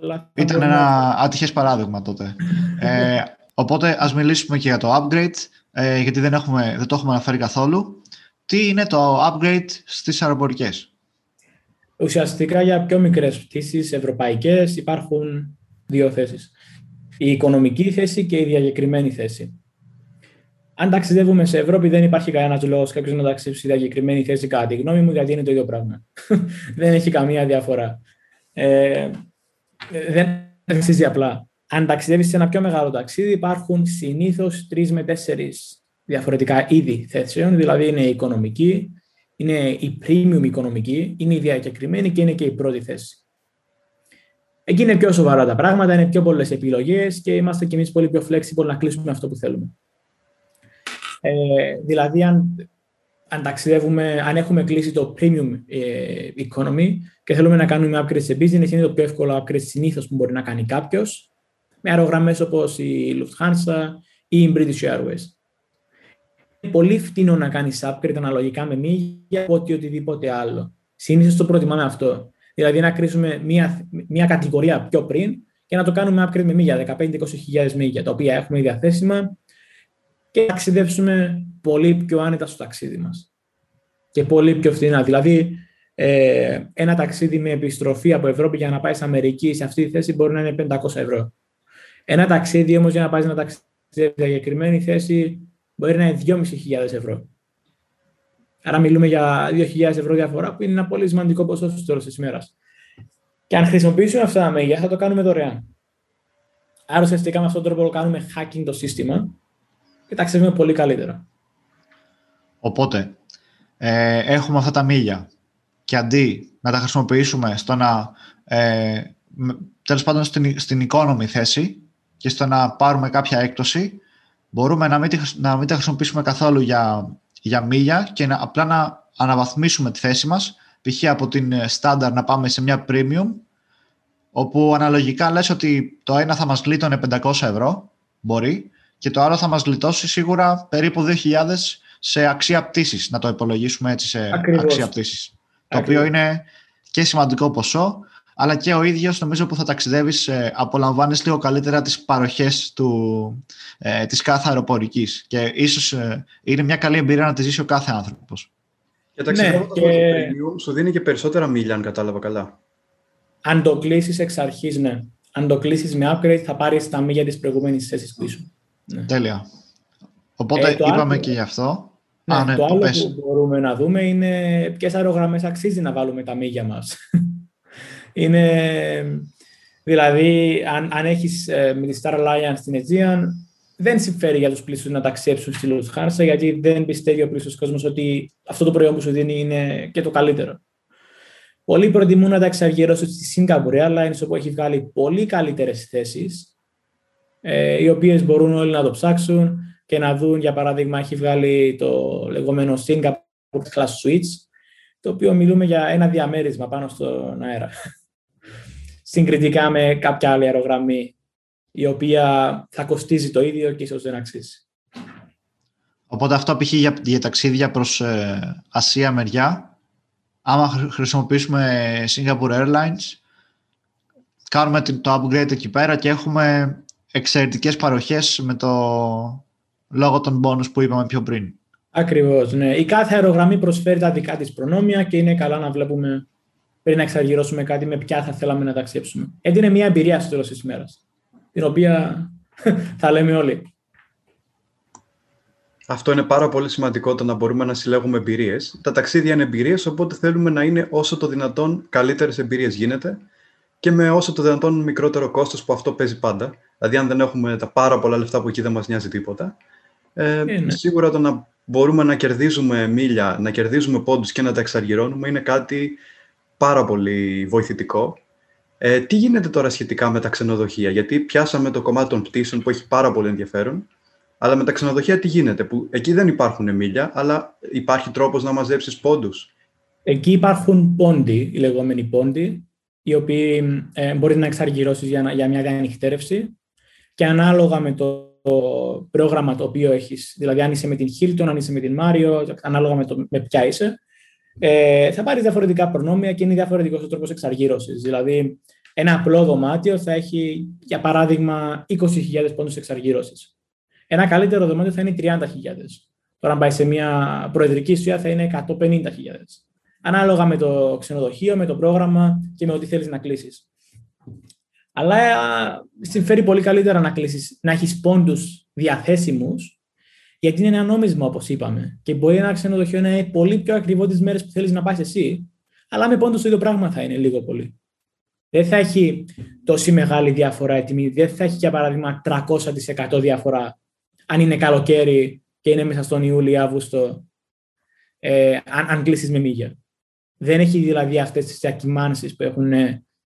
Αλλά... Ήταν ένα άτυχες παράδειγμα τότε. ε, οπότε ας μιλήσουμε και για το upgrade, ε, γιατί δεν, έχουμε, δεν το έχουμε αναφέρει καθόλου. Τι είναι το upgrade στις αεροπορικές? Ουσιαστικά για πιο μικρές πτήσεις ευρωπαϊκές υπάρχουν δύο θέσεις. Η οικονομική θέση και η διακεκριμένη θέση. Αν ταξιδεύουμε σε Ευρώπη, δεν υπάρχει κανένα λόγο κάποιο να ταξιδεύσει διακεκριμένη θέση, κατά τη γνώμη μου, γιατί είναι το ίδιο πράγμα. Δεν έχει καμία διαφορά. Ε, δεν ταξίζει απλά. Αν ταξιδεύει σε ένα πιο μεγάλο ταξίδι, υπάρχουν συνήθως τρεις με τέσσερις διαφορετικά είδη θέσεων. Δηλαδή, είναι η οικονομική, είναι η premium οικονομική, είναι η διακεκριμένη και είναι και η πρώτη θέση. Εκεί είναι πιο σοβαρά τα πράγματα, είναι πιο πολλές επιλογές και είμαστε κι εμείς πολύ πιο flexible να κλείσουμε αυτό που θέλουμε. Ε, δηλαδή, αν, αν ταξιδεύουμε, αν έχουμε κλείσει το premium ε, economy και θέλουμε να κάνουμε upgrade σε business, είναι το πιο εύκολο upgrade συνήθως που μπορεί να κάνει κάποιος με αερογραμμές όπως η Lufthansa ή η British Airways. Είναι πολύ φτηνό να κάνεις upgrade αναλογικά με μίλια από ό,τι οτιδήποτε άλλο. Συνήθως το προτιμάμε αυτό. Δηλαδή, να κρίσουμε μια, μια κατηγορία πιο πριν και να το κάνουμε upgrade με μίλια, δεκαπέντε με είκοσι χιλιάδες μίλια, τα οποία έχουμε διαθέσιμα και να ταξιδέψουμε πολύ πιο άνετα στο ταξίδι μας. Και πολύ πιο φθηνά. Δηλαδή, ε, ένα ταξίδι με επιστροφή από Ευρώπη για να πάει στην Αμερική σε αυτή τη θέση μπορεί να είναι πεντακόσια ευρώ. Ένα ταξίδι όμως για να πάει να ταξιδέψει σε συγκεκριμένη θέση μπορεί να είναι δυόμισι χιλιάδες ευρώ. Άρα, μιλούμε για δύο χιλιάδες ευρώ διαφορά, που είναι ένα πολύ σημαντικό ποσό στο τέλος της ημέρας. Και αν χρησιμοποιήσουμε αυτά τα μέγια, θα το κάνουμε δωρεάν. Άρα, ουσιαστικά με αυτόν τον τρόπο κάνουμε hacking το σύστημα και ταξιδεύουμε πολύ καλύτερα. Οπότε, ε, έχουμε αυτά τα μίλια και αντί να τα χρησιμοποιήσουμε στο να, ε, τέλος πάντων στην, στην economy θέση και στο να πάρουμε κάποια έκπτωση, μπορούμε να μην, να μην τα χρησιμοποιήσουμε καθόλου για, για μίλια και να, απλά να αναβαθμίσουμε τη θέση μας, π.χ. από την standard να πάμε σε μια premium, όπου αναλογικά λες ότι το ένα θα μας γλίτωνε πεντακόσια ευρώ, μπορεί, και το άλλο θα μας γλιτώσει σίγουρα περίπου δύο χιλιάδες σε αξία πτήσης, να το υπολογίσουμε έτσι σε Ακριβώς. αξία πτήσης. Το οποίο είναι και σημαντικό ποσό, αλλά και ο ίδιος νομίζω που θα ταξιδεύεις απολαμβάνεις λίγο καλύτερα τις παροχές του, ε, της κάθε αεροπορικής και ίσως ε, είναι μια καλή εμπειρία να τη ζήσει ο κάθε άνθρωπος. Και ταξιδεύοντας ναι, και... σου δίνει και περισσότερα μίλια, αν κατάλαβα καλά. Αν το κλείσεις εξ αρχής, ναι. Αν το κλείσεις με upgrade θα πάρεις τα μίλια της προηγούμενης θέσης πίσω. Ναι. Τέλεια. Οπότε ε, είπαμε άλλο... και γι' αυτό. Ναι, Α, ναι, το, το άλλο πες. Που μπορούμε να δούμε είναι ποιες αερογραμμές αξίζει να βάλουμε τα μίλια μας. Είναι, δηλαδή, αν, αν έχεις ε, με τη Star Alliance στην Aegean, δεν συμφέρει για τους πλούσιους να ταξιδέψουν στη Lufthansa, γιατί δεν πιστεύει ο πλούσιος κόσμος ότι αυτό το προϊόν που σου δίνει είναι και το καλύτερο. Πολλοί προτιμούν να τα εξαργυρώσουν στη Singapore Airlines, όπου έχει βγάλει πολύ καλύτερες θέσεις, ε, οι οποίες μπορούν όλοι να το ψάξουν και να δουν, για παράδειγμα, έχει βγάλει το λεγόμενο Singapore Class Switch, το οποίο μιλούμε για ένα διαμέρισμα πάνω στον αέρα. Συγκριτικά με κάποια άλλη αερογραμμή, η οποία θα κοστίζει το ίδιο και ίσως δεν αξίζει. Οπότε αυτό π.χ. για, για ταξίδια προς ε, Ασία μεριά, άμα χρησιμοποιήσουμε Singapore Airlines, κάνουμε το upgrade εκεί πέρα και έχουμε εξαιρετικές παροχές με το λόγο των bonus που είπαμε πιο πριν. Ακριβώς, ναι. Η κάθε αερογραμμή προσφέρει τα δικά της προνόμια και είναι καλά να βλέπουμε πριν να εξαργυρώσουμε κάτι με ποια θα θέλαμε να ταξιδέψουμε. Έτσι είναι μια εμπειρία στο τέλος της ημέρας, την οποία θα λέμε όλοι. Αυτό είναι πάρα πολύ σημαντικό, το να μπορούμε να συλλέγουμε εμπειρίες. Τα ταξίδια είναι εμπειρίες, οπότε θέλουμε να είναι όσο το δυνατόν καλύτερες εμπειρίες γίνεται και με όσο το δυνατόν μικρότερο κόστος, που αυτό παίζει πάντα. Δηλαδή, αν δεν έχουμε τα πάρα πολλά λεφτά που εκεί δεν μας νοιάζει τίποτα, ε, ναι. σίγουρα το να μπορούμε να κερδίζουμε μίλια, να κερδίζουμε πόντους και να τα εξαργυρώνουμε είναι κάτι πάρα πολύ βοηθητικό. Ε, τι γίνεται τώρα σχετικά με τα ξενοδοχεία, γιατί πιάσαμε το κομμάτι των πτήσεων που έχει πάρα πολύ ενδιαφέρον, αλλά με τα ξενοδοχεία τι γίνεται, που εκεί δεν υπάρχουν μίλια, αλλά υπάρχει τρόπος να μαζέψεις πόντους. Εκεί υπάρχουν πόντοι, οι λεγόμενοι πόντοι, οι οποίοι ε, μπορείς να εξαργυρώσεις για, για μια διανυκτέρευση και ανάλογα με το το πρόγραμμα το οποίο έχεις, δηλαδή αν είσαι με την Hilton, αν είσαι με την Marriott, ανάλογα με, το, με ποια είσαι, ε, θα πάρεις διαφορετικά προνόμια και είναι διαφορετικός ο τρόπος εξαργύρωσης. Δηλαδή, ένα απλό δωμάτιο θα έχει, για παράδειγμα, είκοσι χιλιάδες πόντους εξαργύρωσης. Ένα καλύτερο δωμάτιο θα είναι τριάντα χιλιάδες. Τώρα, αν πάει σε μια προεδρική σουιά, θα είναι εκατόν πενήντα χιλιάδες. Ανάλογα με το ξενοδοχείο, με το πρόγραμμα και με ό,τι θέλεις να κλείσεις. Αλλά συμφέρει πολύ καλύτερα να κλείσεις, να έχεις πόντους διαθέσιμους, γιατί είναι ένα νόμισμα, όπως είπαμε. Και μπορεί ένα ξενοδοχείο να είναι πολύ πιο ακριβό τις μέρες που θέλεις να πας εσύ, αλλά με πόντους το ίδιο πράγμα θα είναι λίγο πολύ. Δεν θα έχει τόση μεγάλη διαφορά η τιμή. Δεν θα έχει, για παράδειγμα, τριακόσια τοις εκατό διαφορά, αν είναι καλοκαίρι και είναι μέσα στον Ιούλιο ή Αύγουστο, ε, αν, αν κλείσεις με μίλια. Δεν έχει δηλαδή αυτές τις διακυμάνσεις που έχουν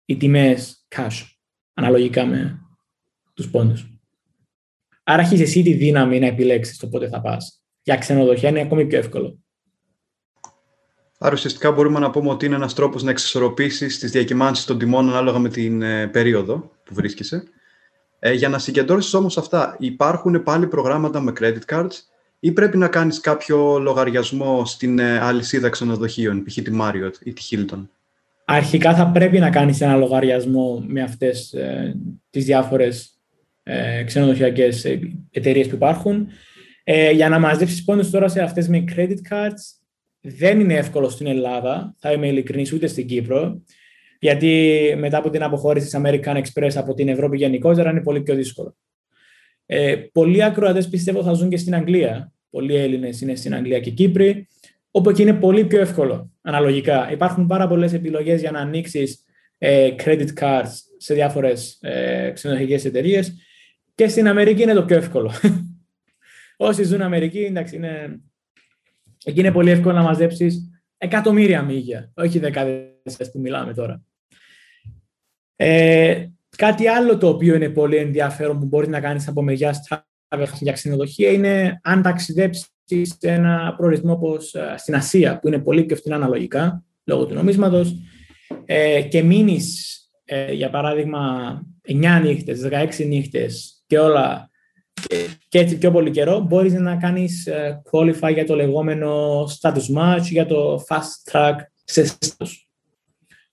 οι τιμές cash, αναλογικά με τους πόντους. Άρα έχεις εσύ τη δύναμη να επιλέξεις το πότε θα πας. Για ξενοδοχεία είναι ακόμη πιο εύκολο. Άρα ουσιαστικά μπορούμε να πούμε ότι είναι ένας τρόπος να εξισορροπήσεις τις διακυμάνσεις των τιμών ανάλογα με την ε, περίοδο που βρίσκεσαι. Ε, για να συγκεντρώσεις όμως αυτά, υπάρχουν πάλι προγράμματα με credit cards ή πρέπει να κάνεις κάποιο λογαριασμό στην ε, αλυσίδα ξενοδοχείων, π.χ. τη Marriott ή τη Hilton. αρχικά θα πρέπει να κάνεις ένα λογαριασμό με αυτές ε, τις διάφορες ε, ξενοδοχειακές εταιρείες που υπάρχουν. Ε, για να μαζέψεις πόντους τώρα σε αυτές με credit cards δεν είναι εύκολο στην Ελλάδα, θα είμαι ειλικρινής, ούτε στην Κύπρο, γιατί μετά από την αποχώρηση της American Express από την Ευρώπη γενικότερα είναι πολύ πιο δύσκολο. Ε, πολλοί ακροατές πιστεύω θα ζουν και στην Αγγλία. Πολλοί Έλληνες είναι στην Αγγλία και Κύπροι, όπου εκεί είναι πολύ πιο εύκολο αναλογικά. Υπάρχουν πάρα πολλές επιλογές για να ανοίξεις ε, credit cards σε διάφορες ε, ξενοδοχειακές εταιρείες και στην Αμερική είναι το πιο εύκολο. Όσοι ζουν Αμερική, εντάξει, είναι... εκεί είναι πολύ εύκολο να μαζέψεις εκατομμύρια μίλια, όχι δεκάδες που μιλάμε τώρα. Ε, κάτι άλλο το οποίο είναι πολύ ενδιαφέρον που μπορείς να κάνεις από μεριά για ξενοδοχεία είναι αν ταξιδέψεις σε ένα προορισμό όπως στην Ασία, που είναι πολύ πιο φθηνά αναλογικά λόγω του νομίσματος, ε, και μείνεις ε, για παράδειγμα εννιά νύχτες, δεκαέξι νύχτες και όλα και έτσι πιο πολύ καιρό, μπορείς να κάνεις qualify για το λεγόμενο status match, για το fast track σε status,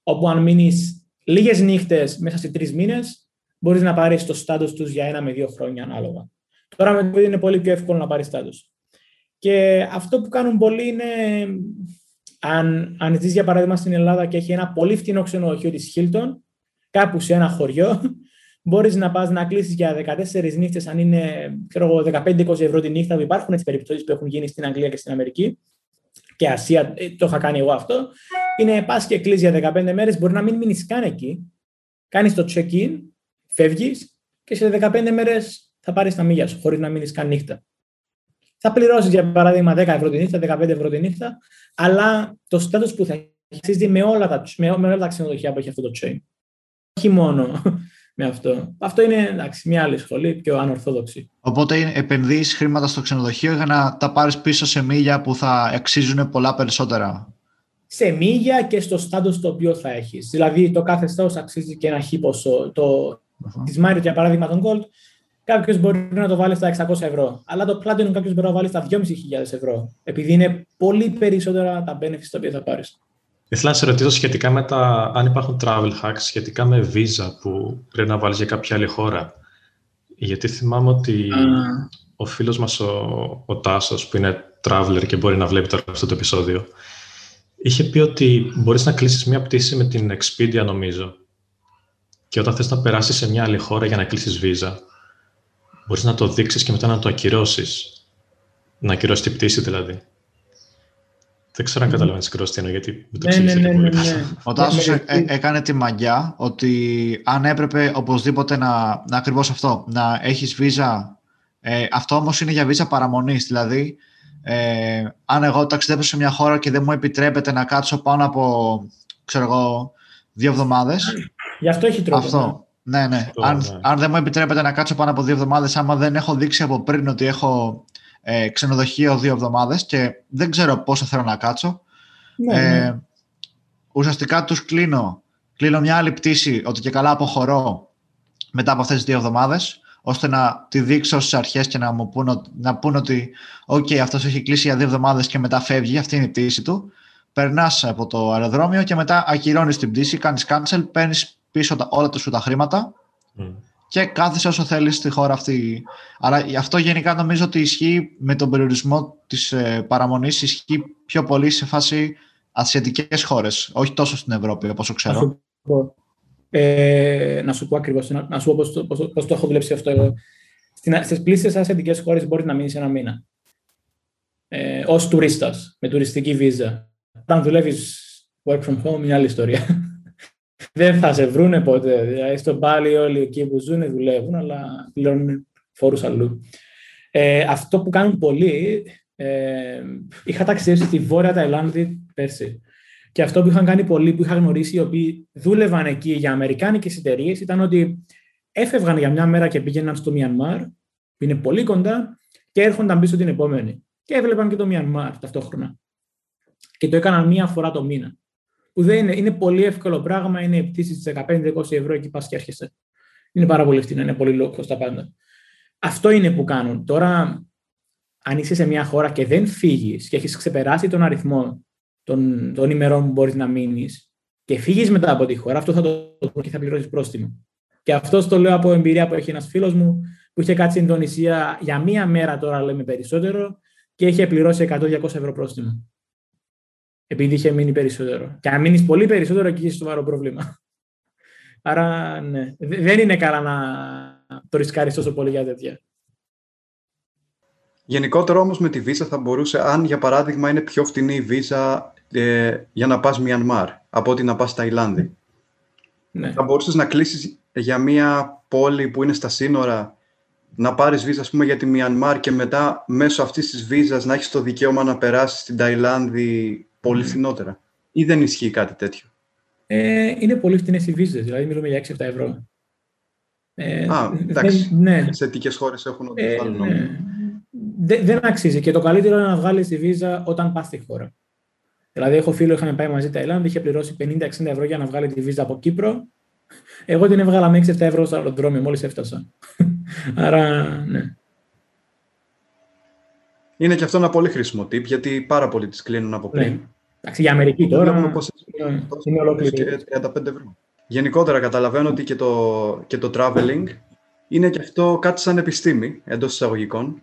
όπου αν μείνεις λίγες νύχτες μέσα σε τρεις μήνες μπορείς να πάρεις το status τους για ένα με δύο χρόνια ανάλογα. Τώρα με το βίντεο είναι πολύ πιο εύκολο να πάρεις status. Και αυτό που κάνουν πολλοί είναι, αν, αν ζεις για παράδειγμα στην Ελλάδα και έχει ένα πολύ φτηνό ξενοδοχείο της Hilton, κάπου σε ένα χωριό, μπορείς να πας να κλείσεις για δεκατέσσερις νύχτες, αν είναι ξέρω, δεκαπέντε με είκοσι ευρώ τη νύχτα, που υπάρχουν έτσι περιπτώσεις που έχουν γίνει στην Αγγλία και στην Αμερική και Ασία, το είχα κάνει εγώ αυτό, είναι πας και κλείσεις για δεκαπέντε μέρες, μπορεί να μην μείνεις καν εκεί, κάνεις το check-in, φεύγεις και σε δεκαπέντε μέρες θα πάρεις τα μίλια σου, χωρίς να μείνεις καν νύχτα. Θα πληρώσεις για παράδειγμα δέκα ευρώ τη νύχτα, δεκαπέντε ευρώ τη νύχτα, αλλά το status που θα έχεις με όλα τα, με όλα τα ξενοδοχεία που έχει αυτό το chain. Όχι μόνο με αυτό. Αυτό είναι εντάξει, μια άλλη σχολή, πιο ανορθόδοξη. Οπότε επενδύεις χρήματα στο ξενοδοχείο για να τα πάρεις πίσω σε μίλια που θα αξίζουν πολλά περισσότερα. Σε μίλια και στο status το οποίο θα έχεις. Δηλαδή το κάθε status αξίζει και ένα χι ποσό. Το uh-huh. της Marriott για παράδειγμα τον Gold. Κάποιος μπορεί να το βάλει στα εξακόσια ευρώ, αλλά το Platinum κάποιος μπορεί να βάλει στα δυόμισι χιλιάδες ευρώ, επειδή είναι πολύ περισσότερα τα benefits τα οποία θα πάρεις. Ήθελα να σε ρωτήσω σχετικά με τα, αν υπάρχουν travel hacks, σχετικά με visa που πρέπει να βάλεις για κάποια άλλη χώρα. Γιατί θυμάμαι ότι uh. ο φίλος μας ο, ο Τάσος, που είναι traveler και μπορεί να βλέπει τώρα αυτό το επεισόδιο, είχε πει ότι μπορείς να κλείσεις μια πτήση με την Expedia, νομίζω. Και όταν θες να περάσεις σε μια άλλη χώρα για να κλείσεις visa, μπορείς να το δείξεις και μετά να το ακυρώσεις. Να ακυρώσεις την πτήση δηλαδή. Δεν ξέρω αν καταλαβαίνεις ακριβώς τι εννοώ, γιατί μου το εξήγησε και πολύ καλά. Ο Τάσος έκανε τη μαγιά ότι αν έπρεπε οπωσδήποτε να, να ακριβώς αυτό, να έχεις βίζα. Ε, αυτό όμως είναι για βίζα παραμονής. Δηλαδή, ε, αν εγώ ταξιδέψω σε μια χώρα και δεν μου επιτρέπεται να κάτσω πάνω από, ξέρω εγώ, δύο εβδομάδες. Γι' αυτό έχει τρόπο. Αυτό. Ναι, ναι. Αυτό, αν, ναι. αν δεν μου επιτρέπεται να κάτσω πάνω από δύο εβδομάδες, άμα δεν έχω δείξει από πριν ότι έχω ε, ξενοδοχείο δύο εβδομάδες και δεν ξέρω πόσο θέλω να κάτσω, ναι, ε, ναι. ουσιαστικά τους κλείνω. Κλείνω μια άλλη πτήση ότι και καλά αποχωρώ μετά από αυτές τις δύο εβδομάδες, ώστε να τη δείξω στις αρχές και να μου πούνε, να πούνε ότι «ΟΚ, okay, αυτός έχει κλείσει για δύο εβδομάδες και μετά φεύγει, αυτή είναι η πτήση του». Περνάς από το αεροδρόμιο και μετά ακυρώνεις την πτήση, κάνεις cancel, παίρνεις πίσω τα, όλα σου τα χρήματα mm. και κάθεσαι όσο θέλεις στη χώρα αυτή. Αλλά αυτό γενικά νομίζω ότι ισχύει με τον περιορισμό της ε, παραμονής, ισχύει πιο πολύ σε φάση ασιατικές χώρες, όχι τόσο στην Ευρώπη, όπως ξέρω. Να σου πω, ε, να σου πω ακριβώς, να, να σου πω πώς το, πώς, πώς το έχω δουλέψει αυτό εγώ. Στις πλήσιες ασιατικές χώρες μπορείς να μείνεις ένα μήνα. Ε, ως τουρίστας, με τουριστική βίζα. Αν δουλεύεις work from home, μια άλλη ιστορία. Δεν θα σε βρούνε ποτέ. Δηλαδή, στο πάλι όλοι εκεί που ζουν δουλεύουν, αλλά πληρώνουν φόρους αλλού. Ε, αυτό που κάνουν πολλοί. Ε, είχα ταξιδέψει στη Βόρεια Ταϊλάνδη πέρσι. Και αυτό που είχαν κάνει πολλοί που είχα γνωρίσει, οι οποίοι δούλευαν εκεί για αμερικάνικες εταιρείες, ήταν ότι έφευγαν για μια μέρα και πήγαιναν στο Μιανμάρ, που είναι πολύ κοντά, και έρχονταν πίσω την επόμενη. Και έβλεπαν και το Μιανμάρ ταυτόχρονα. Και το έκαναν μία φορά το μήνα. Που δεν είναι, είναι πολύ εύκολο πράγμα, είναι πτήσεις δεκαπέντε με είκοσι ευρώ, εκεί πας και έρχεσαι. Είναι πάρα πολύ φθηνά, είναι πολύ low cost τα πάντα. Αυτό είναι που κάνουν. Τώρα, αν είσαι σε μια χώρα και δεν φύγεις και έχεις ξεπεράσει τον αριθμό των, των ημερών που μπορείς να μείνεις, και φύγεις μετά από τη χώρα, αυτό θα το δούμε και θα πληρώσεις πρόστιμο. Και αυτό το λέω από εμπειρία που έχει ένας φίλος μου που είχε κάτσει στην Ινδονησία για μία μέρα τώρα, λέμε περισσότερο, και είχε πληρώσει εκατό με διακόσια ευρώ πρόστιμο. Επειδή είχε μείνει περισσότερο. Και αν μείνεις πολύ περισσότερο, εκεί είσαι σοβαρό πρόβλημα. Άρα ναι, δεν είναι καλά να το ρισκάρεις τόσο πολύ για τέτοια. Γενικότερα όμως με τη βίζα θα μπορούσε, αν για παράδειγμα είναι πιο φτηνή η βίζα ε, για να πας Μιανμάρ από ότι να πας Ταϊλάνδη. Ναι. Θα μπορούσες να κλείσεις για μια πόλη που είναι στα σύνορα, να πάρεις βίζα ας πούμε, για τη Μιανμάρ και μετά μέσω αυτής της βίζας να έχεις το δικαίωμα να περάσεις στην Ταϊλάνδη πολύ φθηνότερα. Ή δεν ισχύει κάτι τέτοιο. Ε, είναι πολύ φτηνές οι βίζες, δηλαδή μιλούμε για έξι με εφτά ευρώ. Ε, Α, εντάξει. Δεν, ναι. Σε τικές χώρες έχουν ό,τι ε, φάλλον. Ναι. Δεν, δεν αξίζει. Και το καλύτερο είναι να βγάλεις τη βίζα όταν πας στη χώρα. Δηλαδή, έχω φίλο, είχαμε πάει μαζί Ταϊλάνδη, είχε πληρώσει πενήντα με εξήντα ευρώ για να βγάλει τη βίζα από Κύπρο. Εγώ την έβγαλα με έξι με εφτά ευρώ στο αεροδρόμιο, μόλις έφτασα. Άρα, ναι. Είναι και αυτό ένα πολύ χρήσιμο tip, γιατί πάρα πολλοί τις κλείνουν από πριν. Ναι. Εντάξει, για Αμερική τώρα. Είναι ολόκληρη. τριάντα πέντε ευρώ. Γενικότερα, καταλαβαίνω ότι και το, και το traveling είναι και αυτό κάτι σαν επιστήμη εντός εισαγωγικών.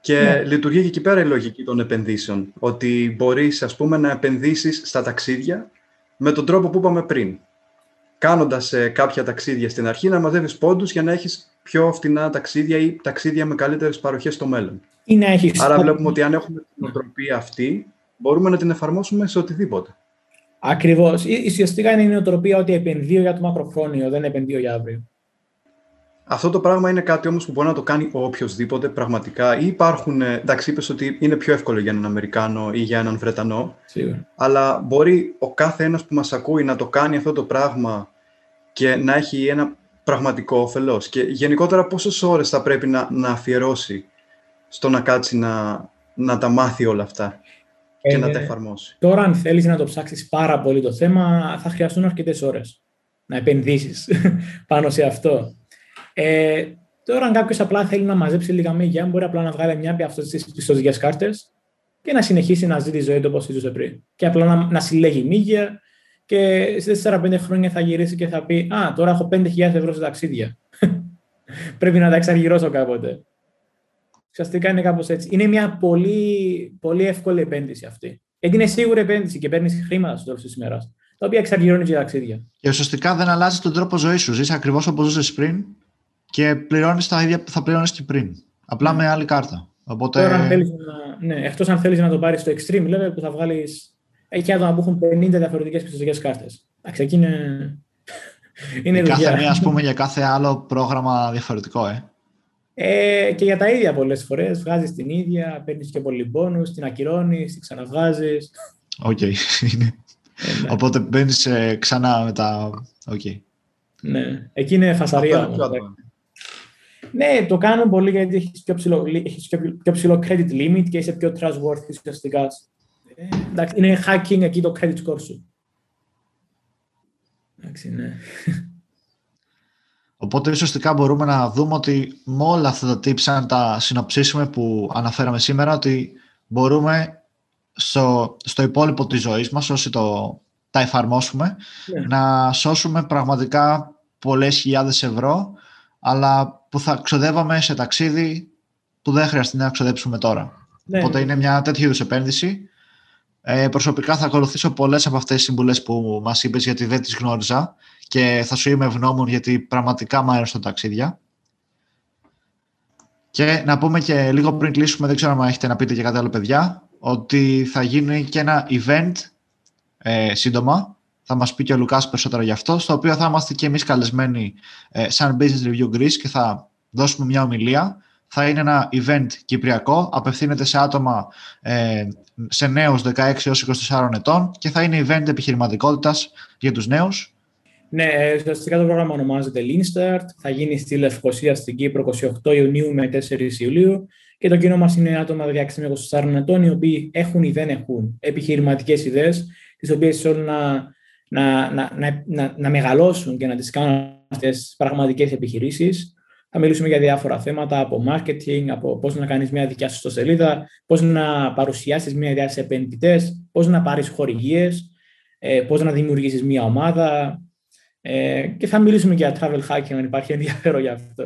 Και ναι. Λειτουργεί και εκεί πέρα η λογική των επενδύσεων. Ότι μπορείς, ας πούμε, να επενδύσεις στα ταξίδια με τον τρόπο που είπαμε πριν. Κάνοντας ε, κάποια ταξίδια στην αρχή, να μαζεύεις πόντους για να έχεις πιο φτηνά ταξίδια ή ταξίδια με καλύτερες παροχές στο μέλλον. Ή να έχεις... Άρα, βλέπουμε ότι αν έχουμε την νοοτροπία αυτή, μπορούμε να την εφαρμόσουμε σε οτιδήποτε. Ακριβώς. Ουσιαστικά είναι η νοοτροπία ότι επενδύω για το μακροχρόνιο, δεν επενδύω για αύριο. Αυτό το πράγμα είναι κάτι όμως που μπορεί να το κάνει ο οποιοσδήποτε πραγματικά. Ή υπάρχουν, εντάξει, είπες ότι είναι πιο εύκολο για έναν Αμερικάνο ή για έναν Βρετανό. Σίγουρα. Αλλά μπορεί ο κάθε ένας που μας ακούει να το κάνει αυτό το πράγμα και να έχει ένα πραγματικό όφελος. Και γενικότερα πόσες ώρες θα πρέπει να, να αφιερώσει στο να κάτσει να, να τα μάθει όλα αυτά και ε, να τα εφαρμόσει. Τώρα αν θέλεις να το ψάξεις πάρα πολύ το θέμα θα χρειαστούν αρκετές ώρες να επενδύσεις πάνω σε αυτό. Ε, τώρα, αν κάποιος απλά θέλει να μαζέψει λίγα μίλια, μπορεί απλά να βγάλει μια από αυτές τις πιστωτικές κάρτες και να συνεχίσει να ζει τη ζωή του όπως ζούσε πριν. Και απλά να, να συλλέγει μίλια και σε τέσσερα με πέντε χρόνια θα γυρίσει και θα πει: Α, τώρα έχω πέντε χιλιάδες ευρώ σε ταξίδια. Πρέπει να τα εξαργυρώσω κάποτε. Ουσιαστικά είναι κάπως έτσι. Είναι μια πολύ, πολύ εύκολη επένδυση αυτή. Γιατί είναι σίγουρη επένδυση και παίρνει χρήματα στο τέλος της ημέρας, τα οποία εξαργυρώνει και τα ταξίδια. Και ουσιαστικά δεν αλλάζει τον τρόπο ζωής σου. Ζεις ακριβώς όπως ζούσες πριν. Και πληρώνεις τα ίδια που θα πληρώνεις και πριν. Απλά mm. με άλλη κάρτα. Οπότε... Τώρα, αν θέλεις να... ναι, εκτός αν θέλεις να το πάρεις στο extreme, λέμε που θα βγάλεις. Έχει άτομα που έχουν πενήντα διαφορετικές πιστωτικές κάρτες. Εντάξει, εκεί είναι. είναι δουλειά. Κάθε μία, ας πούμε, για κάθε άλλο πρόγραμμα διαφορετικό, ε. ε και για τα ίδια πολλές φορές. Βγάζεις την ίδια, παίρνεις και πολύ μπόνους, την ακυρώνεις, την ξαναβγάζεις. Οκ. Okay. Οπότε μπαίνεις ε, ξανά με τα. Okay. Ναι, εκεί είναι φασαρία. Ναι, το κάνουν πολύ γιατί έχεις πιο ψηλό, έχεις πιο ψηλό credit limit και είσαι πιο trustworthy ουσιαστικά. Ε, εντάξει, είναι hacking εκεί το credit score σου. Εντάξει, ναι. Οπότε ουσιαστικά μπορούμε να δούμε ότι με όλα αυτά τα tips, αν τα συνοψίσουμε που αναφέραμε σήμερα, ότι μπορούμε στο, στο υπόλοιπο της ζωής μας, όσοι το, τα εφαρμόσουμε, ναι. να σώσουμε πραγματικά πολλές χιλιάδες ευρώ, αλλά που θα ξοδεύαμε σε ταξίδι που δεν χρειαστεί να ξοδέψουμε τώρα. Ναι. Οπότε είναι μια τέτοιου είδους επένδυση. Ε, προσωπικά θα ακολουθήσω πολλές από αυτές τις συμβουλές που μας είπες, γιατί δεν τις γνώριζα και θα σου είμαι ευγνώμων γιατί πραγματικά μ' άρεσαν τα ταξίδια. Και να πούμε και λίγο πριν κλείσουμε, δεν ξέρω αν έχετε να πείτε και κάτι άλλο, παιδιά, ότι θα γίνει και ένα event ε, σύντομα. Θα μας πει και ο Λουκάς περισσότερα γι' αυτό, στο οποίο θα είμαστε και εμείς καλεσμένοι ε, σαν Business Review Greece και θα δώσουμε μια ομιλία. Θα είναι ένα event κυπριακό, απευθύνεται σε άτομα ε, σε νέους δεκαέξι έως εικοσιτεσσάρων ετών και θα είναι event επιχειρηματικότητας για τους νέους. Ναι, ουσιαστικά το πρόγραμμα ονομάζεται Lean Start, θα γίνει στη Λευκοσία στην Κύπρο εικοστή όγδοη Ιουνίου με τέσσερις Ιουλίου και το κοινό μας είναι άτομα δεκαέξι με εικοσιτεσσάρων ετών οι οποίοι έχουν ή δεν έχουν επιχειρηματικές ιδέες, τις οποίες θέλουν να Να, να, να, να μεγαλώσουν και να τις κάνουν αυτές τις πραγματικές επιχειρήσεις. Θα μιλήσουμε για διάφορα θέματα, από marketing, από πώς να κάνεις μια δικιά σου ιστοσελίδα, πώς να παρουσιάσεις μια ιδέα σε επενδυτές, πώς να πάρεις χορηγίες. ε, πώς να δημιουργήσεις μια ομάδα ε, και θα μιλήσουμε και για travel hacking αν υπάρχει ενδιαφέρον για αυτό.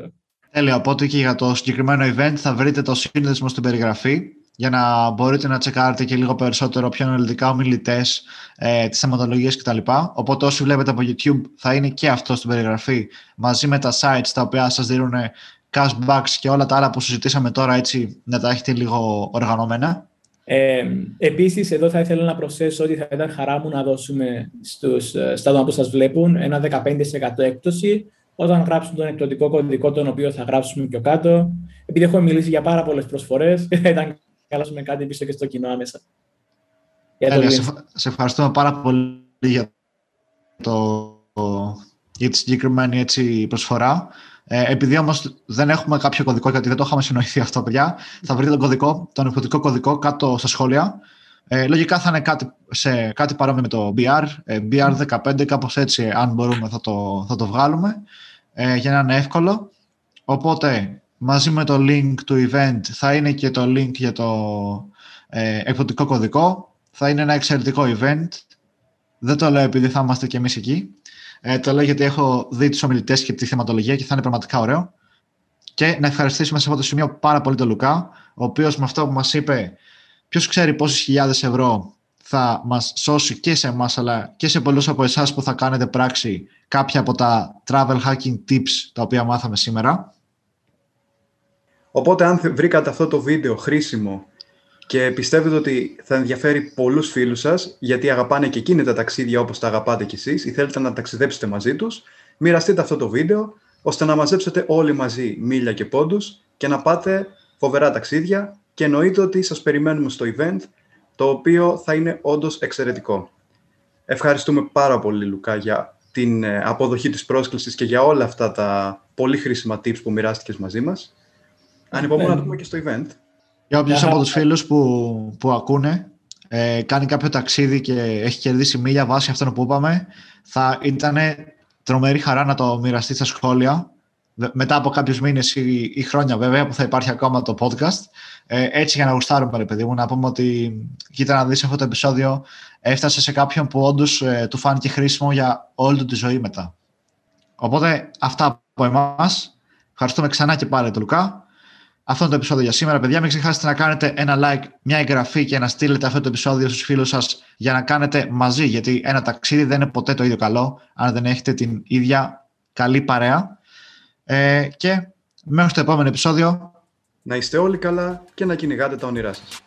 Τέλεια, οπότε και για το συγκεκριμένο event θα βρείτε το σύνδεσμο στην περιγραφή για να μπορείτε να τσεκάρετε και λίγο περισσότερο πιο αναλυτικά ομιλητές, ε, τις θεματολογίες κτλ. Οπότε όσοι βλέπετε από YouTube θα είναι και αυτό στην περιγραφή μαζί με τα sites τα οποία σας δίνουν cashbacks και όλα τα άλλα που συζητήσαμε τώρα, έτσι να τα έχετε λίγο οργανωμένα. Ε, επίσης, εδώ θα ήθελα να προσθέσω ότι θα ήταν χαρά μου να δώσουμε στους, στα άτομα που σας βλέπουν ένα δεκαπέντε τοις εκατό έκπτωση όταν γράψουν τον εκπτωτικό κωδικό, τον οποίο θα γράψουμε πιο κάτω. Επειδή έχω μιλήσει για πάρα πολλές προσφορές, θα ήταν καλά με κάτι πίσω και στο κοινό άμεσα. Τέλεια, σε ευχαριστούμε πάρα πολύ για, το, για τη συγκεκριμένη έτσι, προσφορά. Ε, επειδή όμως δεν έχουμε κάποιο κωδικό, γιατί δεν το είχαμε συνοηθεί αυτό, παιδιά, θα βρείτε τον κωδικό, τον εκπτωτικό κωδικό κάτω στα σχόλια. Ε, λογικά θα είναι κάτι, σε, κάτι παρόμοιο με το μπι αρ, ε, μπι αρ δεκαπέντε, κάπως έτσι, αν μπορούμε θα το, θα το βγάλουμε, ε, για να είναι εύκολο. Οπότε, μαζί με το link του event θα είναι και το link για το ε, εκπτωτικό κωδικό. Θα είναι ένα εξαιρετικό event. Δεν το λέω επειδή θα είμαστε κι εμείς εκεί. Ε, το λέω γιατί έχω δει τους ομιλητές και τη θεματολογία και θα είναι πραγματικά ωραίο. Και να ευχαριστήσουμε σε αυτό το σημείο πάρα πολύ τον Λουκά, ο οποίος με αυτό που μας είπε, ποιος ξέρει πόσες χιλιάδες ευρώ θα μας σώσει και σε εμάς, αλλά και σε πολλούς από εσάς που θα κάνετε πράξη κάποια από τα travel hacking tips τα οποία μάθαμε σήμερα. Οπότε αν βρήκατε αυτό το βίντεο χρήσιμο και πιστεύετε ότι θα ενδιαφέρει πολλούς φίλους σας, γιατί αγαπάνε και εκείνοι τα ταξίδια όπως τα αγαπάτε κι εσείς ή θέλετε να ταξιδέψετε μαζί τους, μοιραστείτε αυτό το βίντεο ώστε να μαζέψετε όλοι μαζί μίλια και πόντους και να πάτε φοβερά ταξίδια. Και εννοείται ότι σας περιμένουμε στο event, το οποίο θα είναι όντως εξαιρετικό. Ευχαριστούμε πάρα πολύ, Λουκά, για την αποδοχή της πρόσκλησης και για όλα αυτά τα πολύ χρήσιμα tips που μοιράστηκες μαζί μας. Ανυπομονώ να το πούμε και στο event. Για όποιους από τους φίλους που, που ακούνε, ε, κάνει κάποιο ταξίδι και έχει κερδίσει μίλια βάσει αυτών που είπαμε, θα ήταν τρομερή χαρά να το μοιραστεί στα σχόλια, μετά από κάποιους μήνες ή, ή χρόνια βέβαια που θα υπάρχει ακόμα το podcast, ε, έτσι για να γουστάρουμε, ρε παιδί μου, να πούμε ότι κοίτα να δεις αυτό το επεισόδιο έφτασε σε κάποιον που όντως ε, του φάνηκε χρήσιμο για όλη του τη ζωή μετά. Οπότε αυτά από εμάς, ευχαριστούμε ξανά και πάλι τον Λουκά. Αυτό είναι το επεισόδιο για σήμερα, παιδιά. Μην ξεχάσετε να κάνετε ένα like, μια εγγραφή και να στείλετε αυτό το επεισόδιο στους φίλους σας για να κάνετε μαζί, γιατί ένα ταξίδι δεν είναι ποτέ το ίδιο καλό αν δεν έχετε την ίδια καλή παρέα. Ε, και μέχρι το επόμενο επεισόδιο. Να είστε όλοι καλά και να κυνηγάτε τα όνειρά σας.